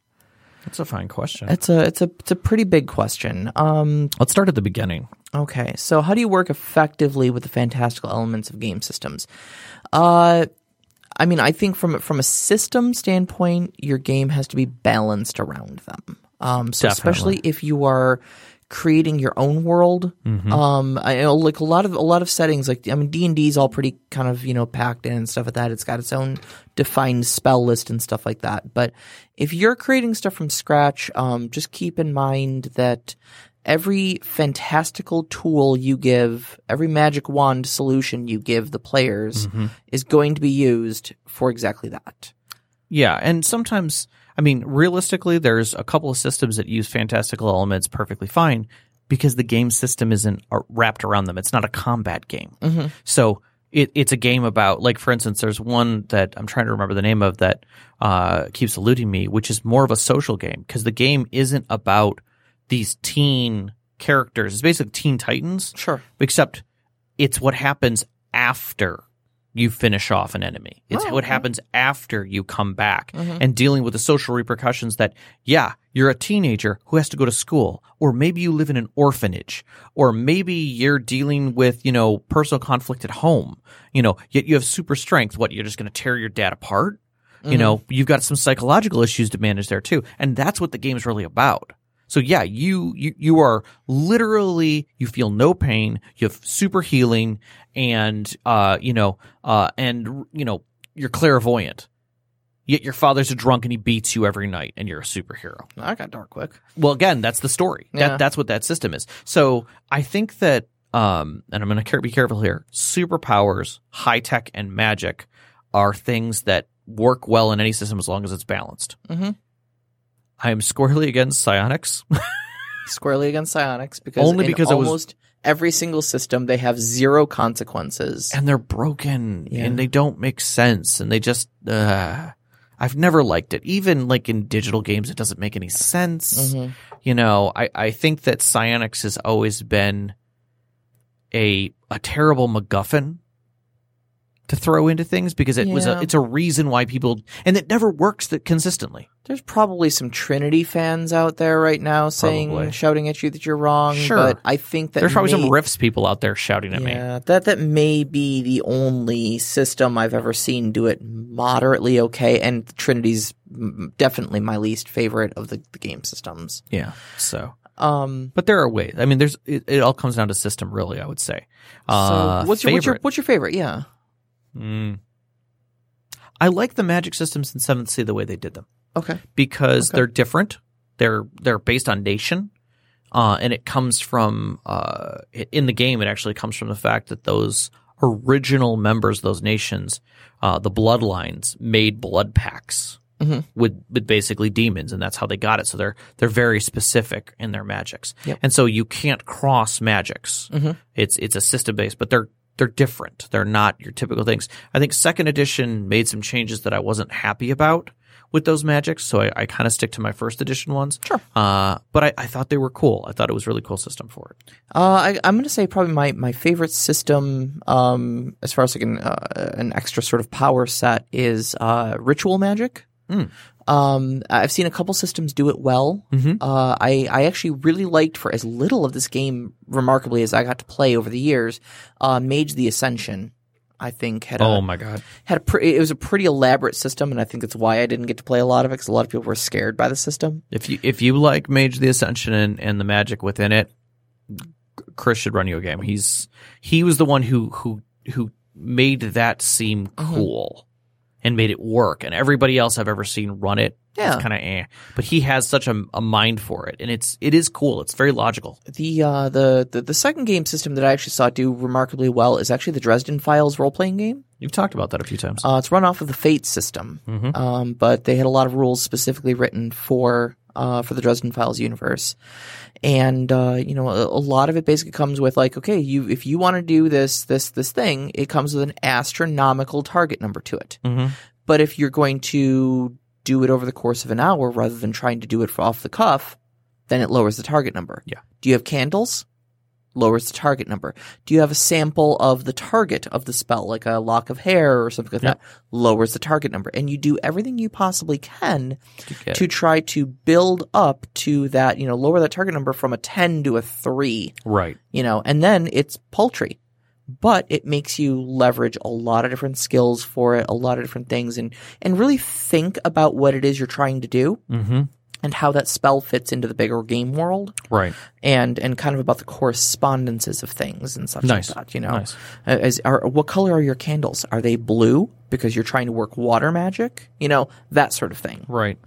That's a fine question. It's a it's a it's a pretty big question. Um, Let's start at the beginning. Okay, so how do you work effectively with the fantastical elements of game systems? Uh, I mean, I think from from a system standpoint, your game has to be balanced around them. Um, so Definitely. Especially if you are creating your own world, mm-hmm. um, I know, like a lot of a lot of settings, like I mean, D and D is all pretty kind of you know packed in and stuff like that. It's got its own defined spell list and stuff like that. But if you're creating stuff from scratch, um, just keep in mind that every fantastical tool you give, every magic wand solution you give the players mm-hmm. is going to be used for exactly that. Yeah, and sometimes, I mean, realistically, there's a couple of systems that use fantastical elements perfectly fine because the game system isn't wrapped around them. It's not a combat game. Mm-hmm. So it, it's a game about, like, for instance, there's one that I'm trying to remember the name of that uh, keeps eluding me, which is more of a social game because the game isn't about these teen characters. It's basically Teen Titans. Sure. Except it's what happens after you finish off an enemy. It's oh, what okay. happens after you come back mm-hmm. and dealing with the social repercussions that, yeah, you're a teenager who has to go to school, or maybe you live in an orphanage, or maybe you're dealing with, you know, personal conflict at home. You know, yet you have super strength. What, you're just going to tear your dad apart? Mm-hmm. You know, you've got some psychological issues to manage there too. And that's what the game's really about. So yeah, you, you you are literally you feel no pain, you have super healing, and uh you know uh and you know you're clairvoyant. Yet your father's a drunk and he beats you every night, and you're a superhero. I got dark quick. Well, again, that's the story. Yeah. That that's what that system is. So I think that um and I'm going to be careful here. Superpowers, high tech, and magic are things that work well in any system as long as it's balanced. Mm-hmm. I am squarely against psionics. Squarely against psionics because only in because almost was, every single system, they have zero consequences. And they're broken, yeah. and they don't make sense, and they just uh, – I've never liked it. Even like in digital games, it doesn't make any sense. Mm-hmm. You know, I, I think that psionics has always been a a terrible MacGuffin to throw into things because it yeah. was a, it's a reason why people – and it never works that consistently. There's probably some Trinity fans out there right now saying probably. Shouting at you that you're wrong. Sure. But I think that There's probably may, some Rifts people out there shouting at yeah, me. Yeah, that, that may be the only system I've ever seen do it moderately okay, and Trinity's definitely my least favorite of the, the game systems. Yeah, so – Um, but there are ways. I mean, there's it, it all comes down to system really, I would say. Uh, so what's your, what's your what's your favorite? Yeah. Mm. I like the magic systems in seventh Sea the way they did them. Okay. Because okay. they're different. They're they're based on nation. Uh, and it comes from uh, – in the game it actually comes from the fact that those original members of those nations, uh, the bloodlines, made blood pacts mm-hmm. with, with basically demons, and that's how they got it. So they're they're very specific in their magics. Yep. And so you can't cross magics. Mm-hmm. It's it's a system-based, but they're They're different. They're not your typical things. I think second edition made some changes that I wasn't happy about with those magics, so I, I kind of stick to my first edition ones. Sure. Uh, but I, I thought they were cool. I thought it was a really cool system for it. Uh, I, I'm going to say probably my, my favorite system um, as far as like an, uh, an extra sort of power set is uh, ritual magic. Mm. Um, I've seen a couple systems do it well. Mm-hmm. Uh, I, I actually really liked for as little of this game, remarkably, as I got to play over the years, uh, Mage the Ascension, I think, had a, oh my God. Had a pre- it was a pretty elaborate system, and I think that's why I didn't get to play a lot of it, because a lot of people were scared by the system. If you if you like Mage the Ascension and, and the magic within it, Chris should run you a game. He's he was the one who who who made that seem cool. Mm-hmm. And made it work, and everybody else I've ever seen run it Yeah. It's kind of eh. But he has such a, a mind for it, and it's it is cool. It's very logical. The, uh, the the the second game system that I actually saw do remarkably well is actually the Dresden Files role-playing game. You've talked about that a few times. Uh, it's run off of the Fate system, mm-hmm. um, but they had a lot of rules specifically written for uh, for the Dresden Files universe. And uh, you know, a, a lot of it basically comes with like, okay, you if you want to do this this this thing, it comes with an astronomical target number to it. Mm-hmm. But if you're going to do it over the course of an hour rather than trying to do it off the cuff, then it lowers the target number. Yeah. Do you have candles? Lowers the target number. Do you have a sample of the target of the spell, like a lock of hair or something like yeah. that? Lowers the target number. And you do everything you possibly can to, to try to build up to that, you know, lower that target number from a ten to a three. Right. You know, and then it's paltry. But it makes you leverage a lot of different skills for it, a lot of different things, and, and really think about what it is you're trying to do mm-hmm. and how that spell fits into the bigger game world. Right. And and kind of about the correspondences of things and such nice. like that. You know? Nice. As, are, what color are your candles? Are they blue because you're trying to work water magic? You know, that sort of thing. Right.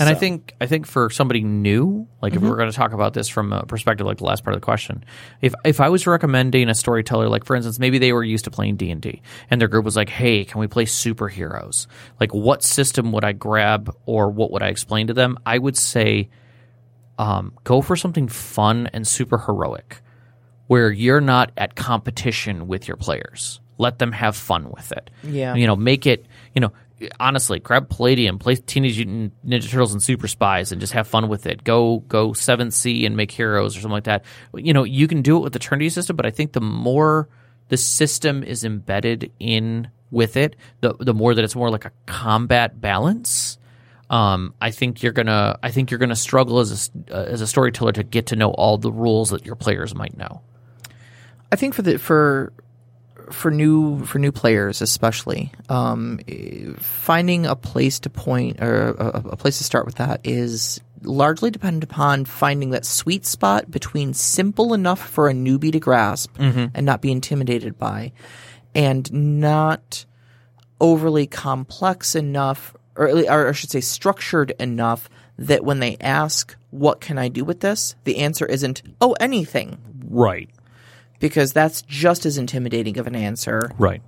And so. I think I think for somebody new, like mm-hmm. if we're going to talk about this from a perspective like the last part of the question, if if I was recommending a storyteller, like for instance, maybe they were used to playing D and D and their group was like, hey, can we play superheroes? Like what system would I grab or what would I explain to them? I would say um, go for something fun and super heroic where you're not at competition with your players. Let them have fun with it. Yeah. You know, make it, you know, honestly, grab Palladium, play Teenage Mutant Ninja Turtles and Super Spies, and just have fun with it. Go go seventh Sea and make heroes or something like that. You know, you can do it with the Trinity system, but I think the more the system is embedded in with it, the the more that it's more like a combat balance. Um, I think you're gonna I think you're gonna struggle as a uh, as a storyteller to get to know all the rules that your players might know. I think for the for. For new for new players, especially, um, finding a place to point or a, a place to start with that is largely dependent upon finding that sweet spot between simple enough for a newbie to grasp mm-hmm. and not be intimidated by, and not overly complex enough, or, or I should say structured enough that when they ask, "What can I do with this?" the answer isn't, "Oh, anything." Right. Because that's just as intimidating of an answer. Right.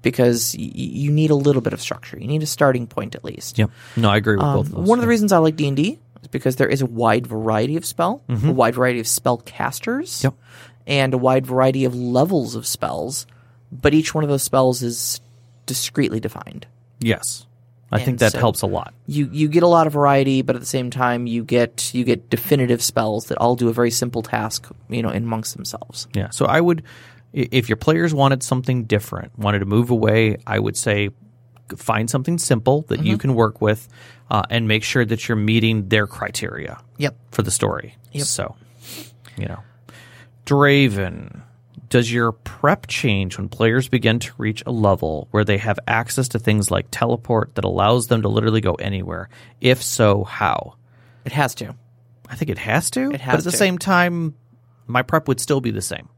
Because y- you need a little bit of structure. You need a starting point at least. Yeah. No, I agree with um, both of those. One of the reasons I like D and D is because there is a wide variety of spell, mm-hmm. a wide variety of spell casters, yep. and a wide variety of levels of spells. But each one of those spells is discreetly defined. Yes. I and think that so helps a lot. You you get a lot of variety, but at the same time, you get you get definitive spells that all do a very simple task, you know, amongst themselves. Yeah. So I would, if your players wanted something different, wanted to move away, I would say find something simple that mm-hmm. you can work with, uh, and make sure that you're meeting their criteria. Yep. For the story. Yep. So, you know, Draven. Does your prep change when players begin to reach a level where they have access to things like teleport that allows them to literally go anywhere? If so, how? It has to. I think it has to. It has to. But at the to. same time, my prep would still be the same.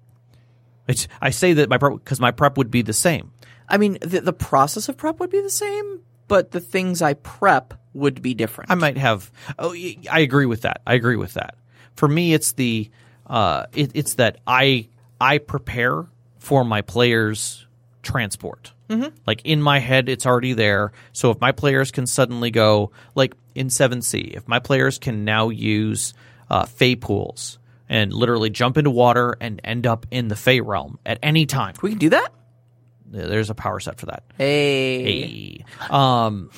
It's, I say that my prep because my prep would be the same. I mean, the, the process of prep would be the same, but the things I prep would be different. I might have. Oh, I agree with that. I agree with that. For me, it's the uh, it, it's that I. I prepare for my players' transport. Mm-hmm. Like in my head, it's already there. So if my players can suddenly go, like in seven C, if my players can now use uh, Fey pools and literally jump into water and end up in the Fey realm at any time, we can do that. There's a power set for that. Hey, hey. Um,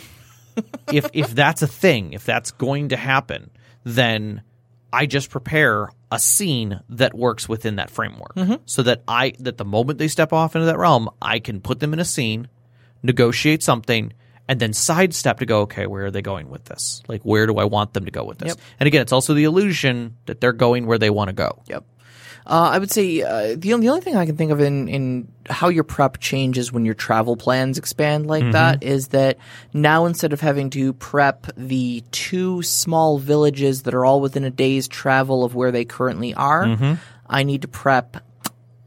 if if that's a thing, if that's going to happen, then I just prepare a scene that works within that framework mm-hmm. so that I that the moment they step off into that realm, I can put them in a scene, negotiate something, and then sidestep to go, okay, where are they going with this? Like, where do I want them to go with this? Yep. And again, it's also the illusion that they're going where they want to go. Yep. Uh, I would say uh, the, the only thing I can think of in, in how your prep changes when your travel plans expand like mm-hmm. that is that now instead of having to prep the two small villages that are all within a day's travel of where they currently are, mm-hmm. I need to prep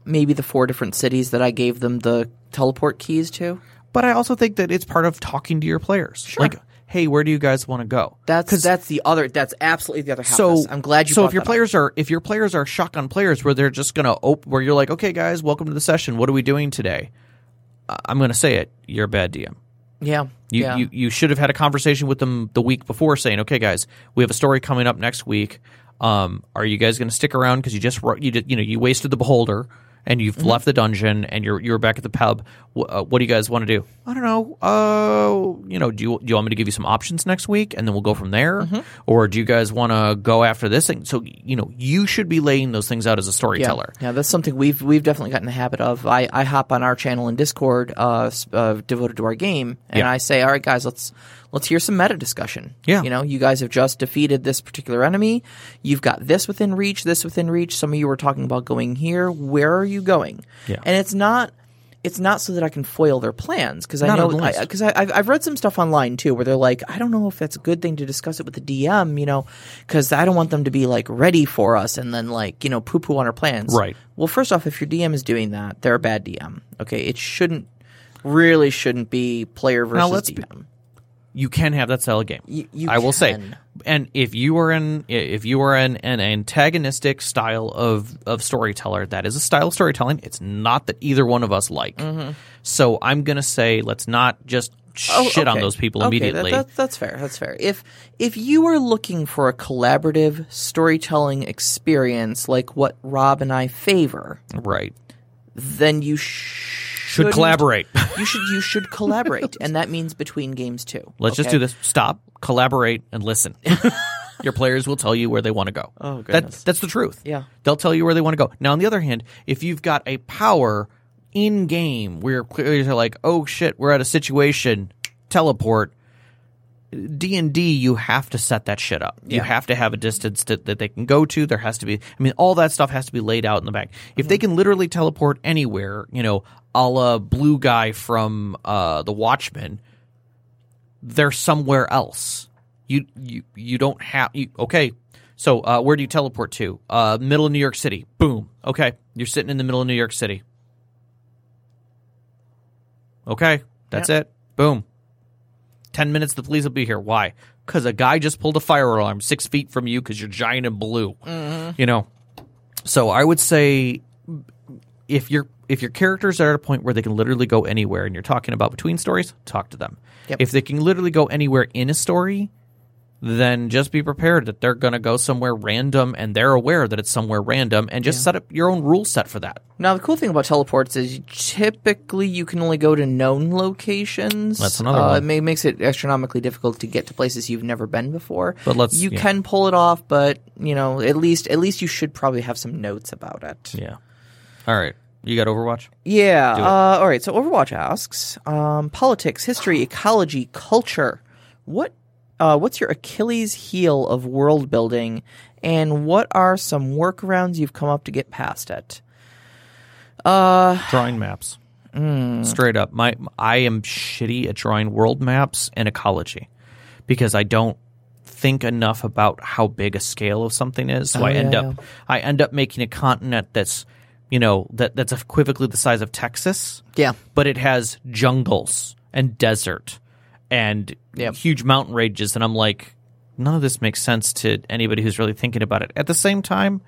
maybe the four different cities that I gave them the teleport keys to. But I also think that it's part of talking to your players. Sure. Like, hey, where do you guys want to go? That's that's the other that's absolutely the other half. So I'm glad you. So if your players up. are if your players are shotgun players where they're just gonna op- where you're like, okay, guys, welcome to the session. What are we doing today? Uh, I'm gonna say it. You're a bad D M. Yeah. You, yeah. you you should have had a conversation with them the week before, saying, okay, guys, we have a story coming up next week. Um, are you guys gonna stick around because you just you did, you know you wasted the beholder. And you've mm-hmm. left the dungeon, and you're you're back at the pub. W- uh, what do you guys want to do? I don't know. Uh, you know, do you, do you want me to give you some options next week, and then we'll go from there, mm-hmm. or do you guys want to go after this thing? So you know, you should be laying those things out as a storyteller. Yeah, yeah that's something we've we've definitely gotten the habit of. I, I hop on our channel in Discord, uh, uh, devoted to our game, and yeah. I say, all right, guys, let's. Let's hear some meta discussion. Yeah. You know, you guys have just defeated this particular enemy. You've got this within reach, this within reach. Some of you were talking about going here. Where are you going? Yeah. And it's not it's not so that I can foil their plans because I know because I've I've read some stuff online too where they're like, I don't know if that's a good thing to discuss it with the D M, you know, because I don't want them to be like ready for us and then like, you know, poo poo on our plans. Right. Well, first off, if your D M is doing that, they're a bad D M. Okay. It shouldn't really shouldn't be player versus D M. Be- You can have that style of game. You, you I will can. say, and if you are in, if you are in an antagonistic style of, of storyteller, that is a style of storytelling. It's not that either one of us like. Mm-hmm. So I'm gonna say, let's not just oh, shit okay. on those people okay, immediately. That, that, that's fair. That's fair. If if you are looking for a collaborative storytelling experience like what Rob and I favor, right? Then you. Sh- Should collaborate. You should you should collaborate, and that means between games too. Let's okay? just do this. Stop, collaborate, and listen. Your players will tell you where they want to go. Oh, goodness. That, that's the truth. Yeah, they'll tell you where they want to go. Now, on the other hand, if you've got a power in game where players are like, "Oh shit, we're at a situation," teleport. D and D, you have to set that shit up. Yeah. You have to have a distance to, that they can go to. There has to be, I mean, all that stuff has to be laid out in the back. If mm-hmm. they can literally teleport anywhere, you know, a la blue guy from uh, The Watchmen, they're somewhere else. You you you don't have you, okay. So uh, where do you teleport to? Uh, middle of New York City. Boom. Okay, you're sitting in the middle of New York City. Okay, that's yeah. it. Boom. Ten minutes, the police will be here. Why? Because a guy just pulled a fire alarm six feet from you because you're giant and blue. Mm-hmm. You know. So I would say if your if your characters are at a point where they can literally go anywhere, and you're talking about between stories, talk to them. Yep. If they can literally go anywhere in a story, then just be prepared that they're going to go somewhere random, and they're aware that it's somewhere random, and just yeah. set up your own rule set for that. Now, the cool thing about teleports is typically you can only go to known locations. That's another uh, one. It may, makes it astronomically difficult to get to places you've never been before. But let's you yeah. can pull it off, but you know at least at least you should probably have some notes about it. Yeah. All right. You got Overwatch? Yeah. Uh, all right. So Overwatch asks um, politics, history, ecology, culture. What? Uh, what's your Achilles heel of world building, and what are some workarounds you've come up to get past it? Uh, drawing maps. Mm. Straight up. My I am shitty at drawing world maps and ecology because I don't think enough about how big a scale of something is. So oh, I yeah, end yeah. up I end up making a continent that's you know, that that's equivocally the size of Texas. Yeah. But it has jungles and desert. And yep. huge mountain ranges, and I'm like, none of this makes sense to anybody who's really thinking about it. At the same time,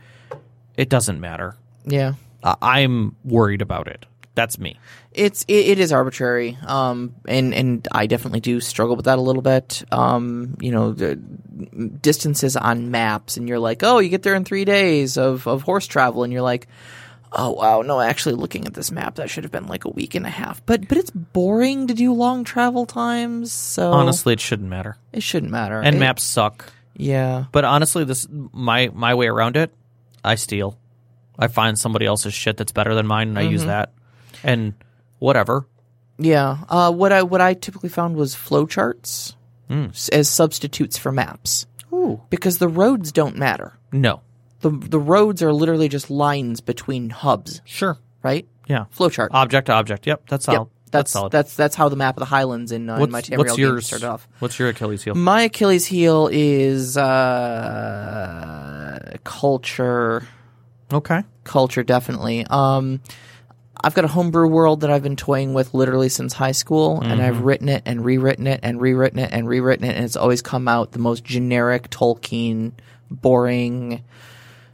it doesn't matter. Yeah, uh, I'm worried about it. That's me. It's it, it is arbitrary, um, and and I definitely do struggle with that a little bit. Um, you know, the distances on maps, and you're like, oh, you get there in three days of of horse travel, and you're like. Oh wow! No, actually, looking at this map, that should have been like a week and a half. But but it's boring to do long travel times. So honestly, it shouldn't matter. It shouldn't matter. And it, maps suck. Yeah. But honestly, this my my way around it. I steal. I find somebody else's shit that's better than mine, and mm-hmm. I use that. And whatever. Yeah. Uh, what I what I typically found was flowcharts mm. as substitutes for maps. Ooh. Because the roads don't matter. No. The the roads are literally just lines between hubs. Sure. Right? Yeah. Flowchart. Object to object. Yep. That's solid. Yep, that's, that's solid. That's that's how the map of the Highlands in, uh, in my Tamriel game started off. What's your Achilles heel? My Achilles heel is uh, culture. Okay. Culture, definitely. Um, I've got a homebrew world that I've been toying with literally since high school, mm-hmm. and I've written it and rewritten it and rewritten it and rewritten it, and it's always come out the most generic Tolkien, boring,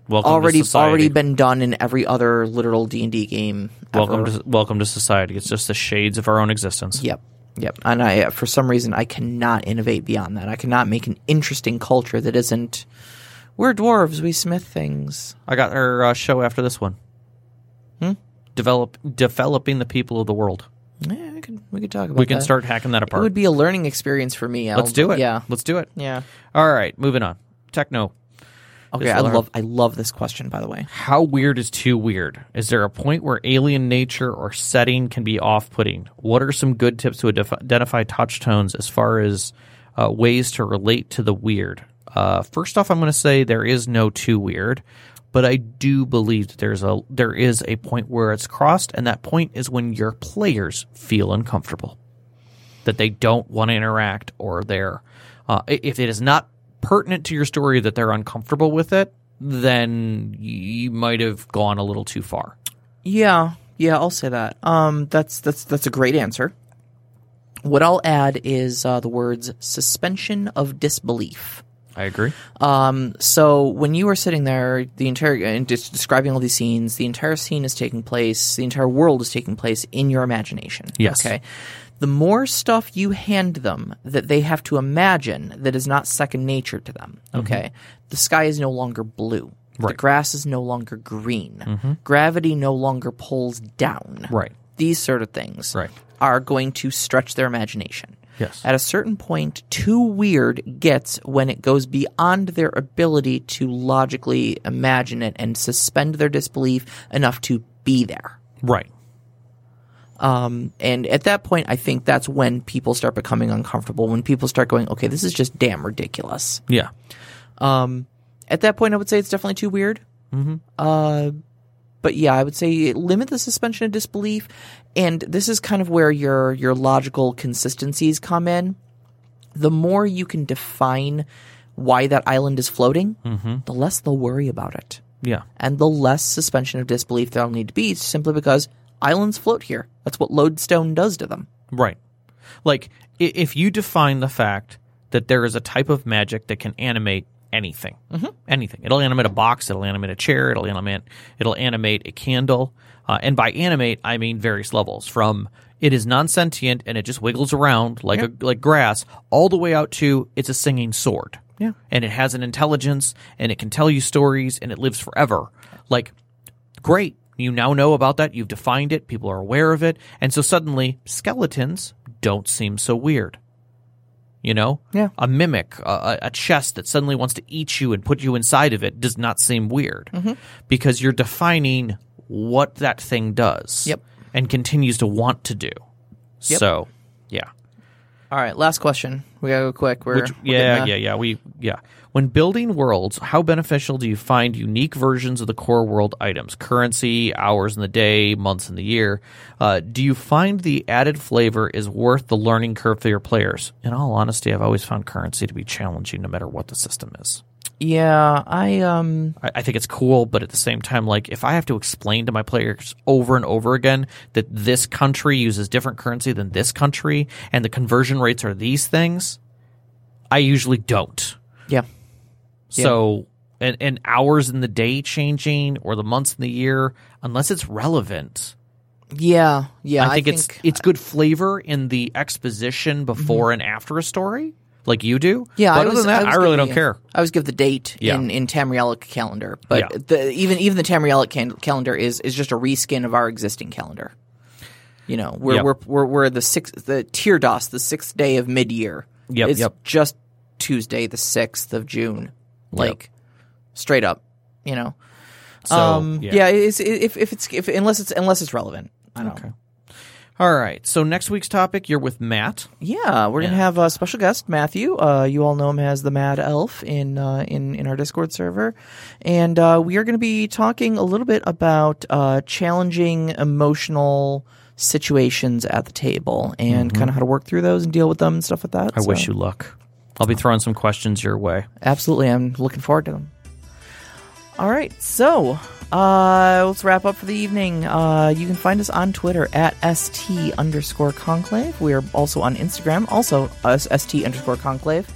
welcome already to already been done in every other literal D and D game ever. Welcome to, welcome to society. It's just the shades of our own existence. Yep. Yep. And I, for some reason, I cannot innovate beyond that. I cannot make an interesting culture that isn't, we're dwarves, we smith things. I got our uh, show after this one. Hmm? Develop, developing the people of the world. Yeah, we could, we could talk about that. We can that. start hacking that apart. It would be a learning experience for me. I'll, Let's do it. Yeah. Let's do it. Yeah. All right, moving on. Techno. Okay, I love I love this question, by the way. How weird is too weird? Is there a point where alien nature or setting can be off-putting? What are some good tips to adif- identify touch tones as far as uh, ways to relate to the weird? Uh, first off, I'm going to say there is no too weird, but I do believe that there's a, there is a point where it's crossed, and that point is when your players feel uncomfortable, that they don't want to interact, or they're uh, if it is not pertinent to your story that they're uncomfortable with it, then you might have gone a little too far. Yeah, yeah, I'll say that. Um, that's that's that's a great answer. What I'll add is uh, the words suspension of disbelief. I agree. Um, so when you are sitting there, the entire and just describing all these scenes, the entire scene is taking place, the entire world is taking place in your imagination. Yes. Okay. The more stuff you hand them that they have to imagine that is not second nature to them, okay? Mm-hmm. The sky is no longer blue. Right. The grass is no longer green. Mm-hmm. Gravity no longer pulls down. Right. These sort of things right. are going to stretch their imagination. Yes. At a certain point, too weird gets when it goes beyond their ability to logically imagine it and suspend their disbelief enough to be there. Right. Um, and at that point, I think that's when people start becoming uncomfortable, when people start going, okay, this is just damn ridiculous. Yeah. Um, at that point, I would say it's definitely too weird. Mm-hmm. Uh, but yeah, I would say limit the suspension of disbelief. And this is kind of where your, your logical consistencies come in. The more you can define why that island is floating, mm-hmm. the less they'll worry about it. Yeah. And the less suspension of disbelief they'll need to be, simply because islands float here. That's what lodestone does to them. Right. Like, if you define the fact that there is a type of magic that can animate anything, mm-hmm. anything. It'll animate a box, it'll animate a chair, it'll animate, it'll animate a candle. Uh, and by animate, I mean various levels, from it is non-sentient and it just wiggles around like yeah. a, like grass, all the way out to it's a singing sword. Yeah. And it has an intelligence, and it can tell you stories, and it lives forever. Like, great. You now know about that. You've defined it. People are aware of it. And so suddenly skeletons don't seem so weird. You know? Yeah. A mimic, a, a chest that suddenly wants to eat you and put you inside of it does not seem weird, mm-hmm. because you're defining what that thing does yep. and continues to want to do. Yep. So, yeah. All right. Last question. We got to go quick. We're, Which, we're yeah, yeah, yeah. We, yeah. When building worlds, how beneficial do you find unique versions of the core world items, currency, hours in the day, months in the year? Uh, do you find the added flavor is worth the learning curve for your players? In all honesty, I've always found currency to be challenging no matter what the system is. Yeah, I um, I, I think it's cool, but at the same time, like, if I have to explain to my players over and over again that this country uses different currency than this country and the conversion rates are these things, I usually don't. Yeah. So, yeah. And, and hours in the day changing, or the months in the year, unless it's relevant. Yeah, yeah. I think, I think it's it's good flavor in the exposition before mm-hmm. and after a story, like you do. Yeah, but I other was, than that, I, I really don't a, care. I always give the date yeah. in, in Tamrielic calendar, but yeah. the, even even the Tamrielic can, calendar is is just a reskin of our existing calendar. You know, we're yep. we're, we're we're the sixth the Tyrdos, the sixth day of mid year. Yep, it's yep. just Tuesday, the sixth of June. Like, yep. straight up, you know. So, um, yeah, yeah it's, if if it's if, unless it's unless it's relevant, I don't okay. know. All right. So next week's topic, you're with Matt. Yeah, we're yeah. gonna have a special guest, Matthew. Uh, you all know him as the Mad Elf in uh, in in our Discord server, and uh, we are going to be talking a little bit about uh, challenging emotional situations at the table and mm-hmm. kind of how to work through those and deal with them and stuff like that. I so. wish you luck. I'll be throwing some questions your way. Absolutely. I'm looking forward to them. All right, so uh, let's wrap up for the evening. Uh, you can find us on Twitter at st underscore conclave. We are also on Instagram, also st underscore conclave.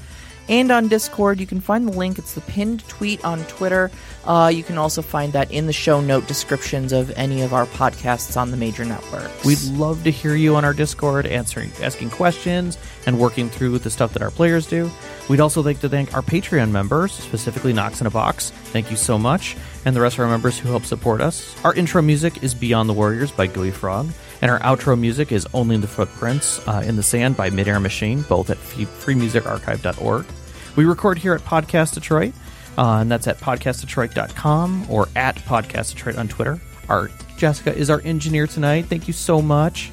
And on Discord, you can find the link. It's the pinned tweet on Twitter. Uh, you can also find that in the show note descriptions of any of our podcasts on the major networks. We'd love to hear you on our Discord, answering, asking questions, and working through the stuff that our players do. We'd also like to thank our Patreon members, specifically Knox in a Box. Thank you so much. And the rest of our members who help support us. Our intro music is Beyond the Warriors by Gooey Frog. And our outro music is Only the Footprints uh, in the Sand by Midair Machine, both at free music archive dot org. We record here at Podcast Detroit, uh, and that's at podcast detroit dot com or at Podcast Detroit on Twitter. Our Jessica is our engineer tonight. Thank you so much.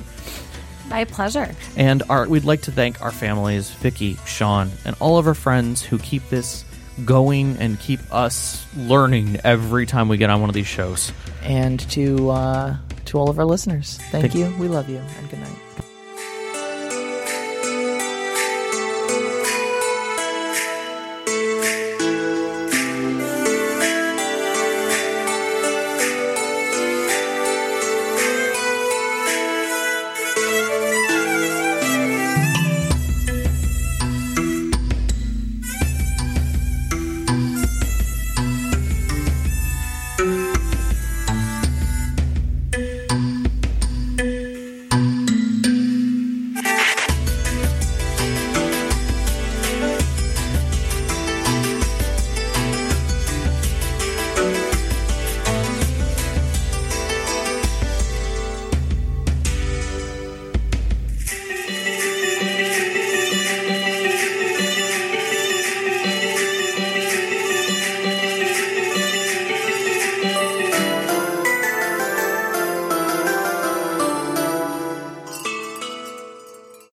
My pleasure. And our, we'd like to thank our families, Vicky, Sean, and all of our friends who keep this going and keep us learning every time we get on one of these shows. And to uh, to all of our listeners, thank, thank you. you. We love you, and good night.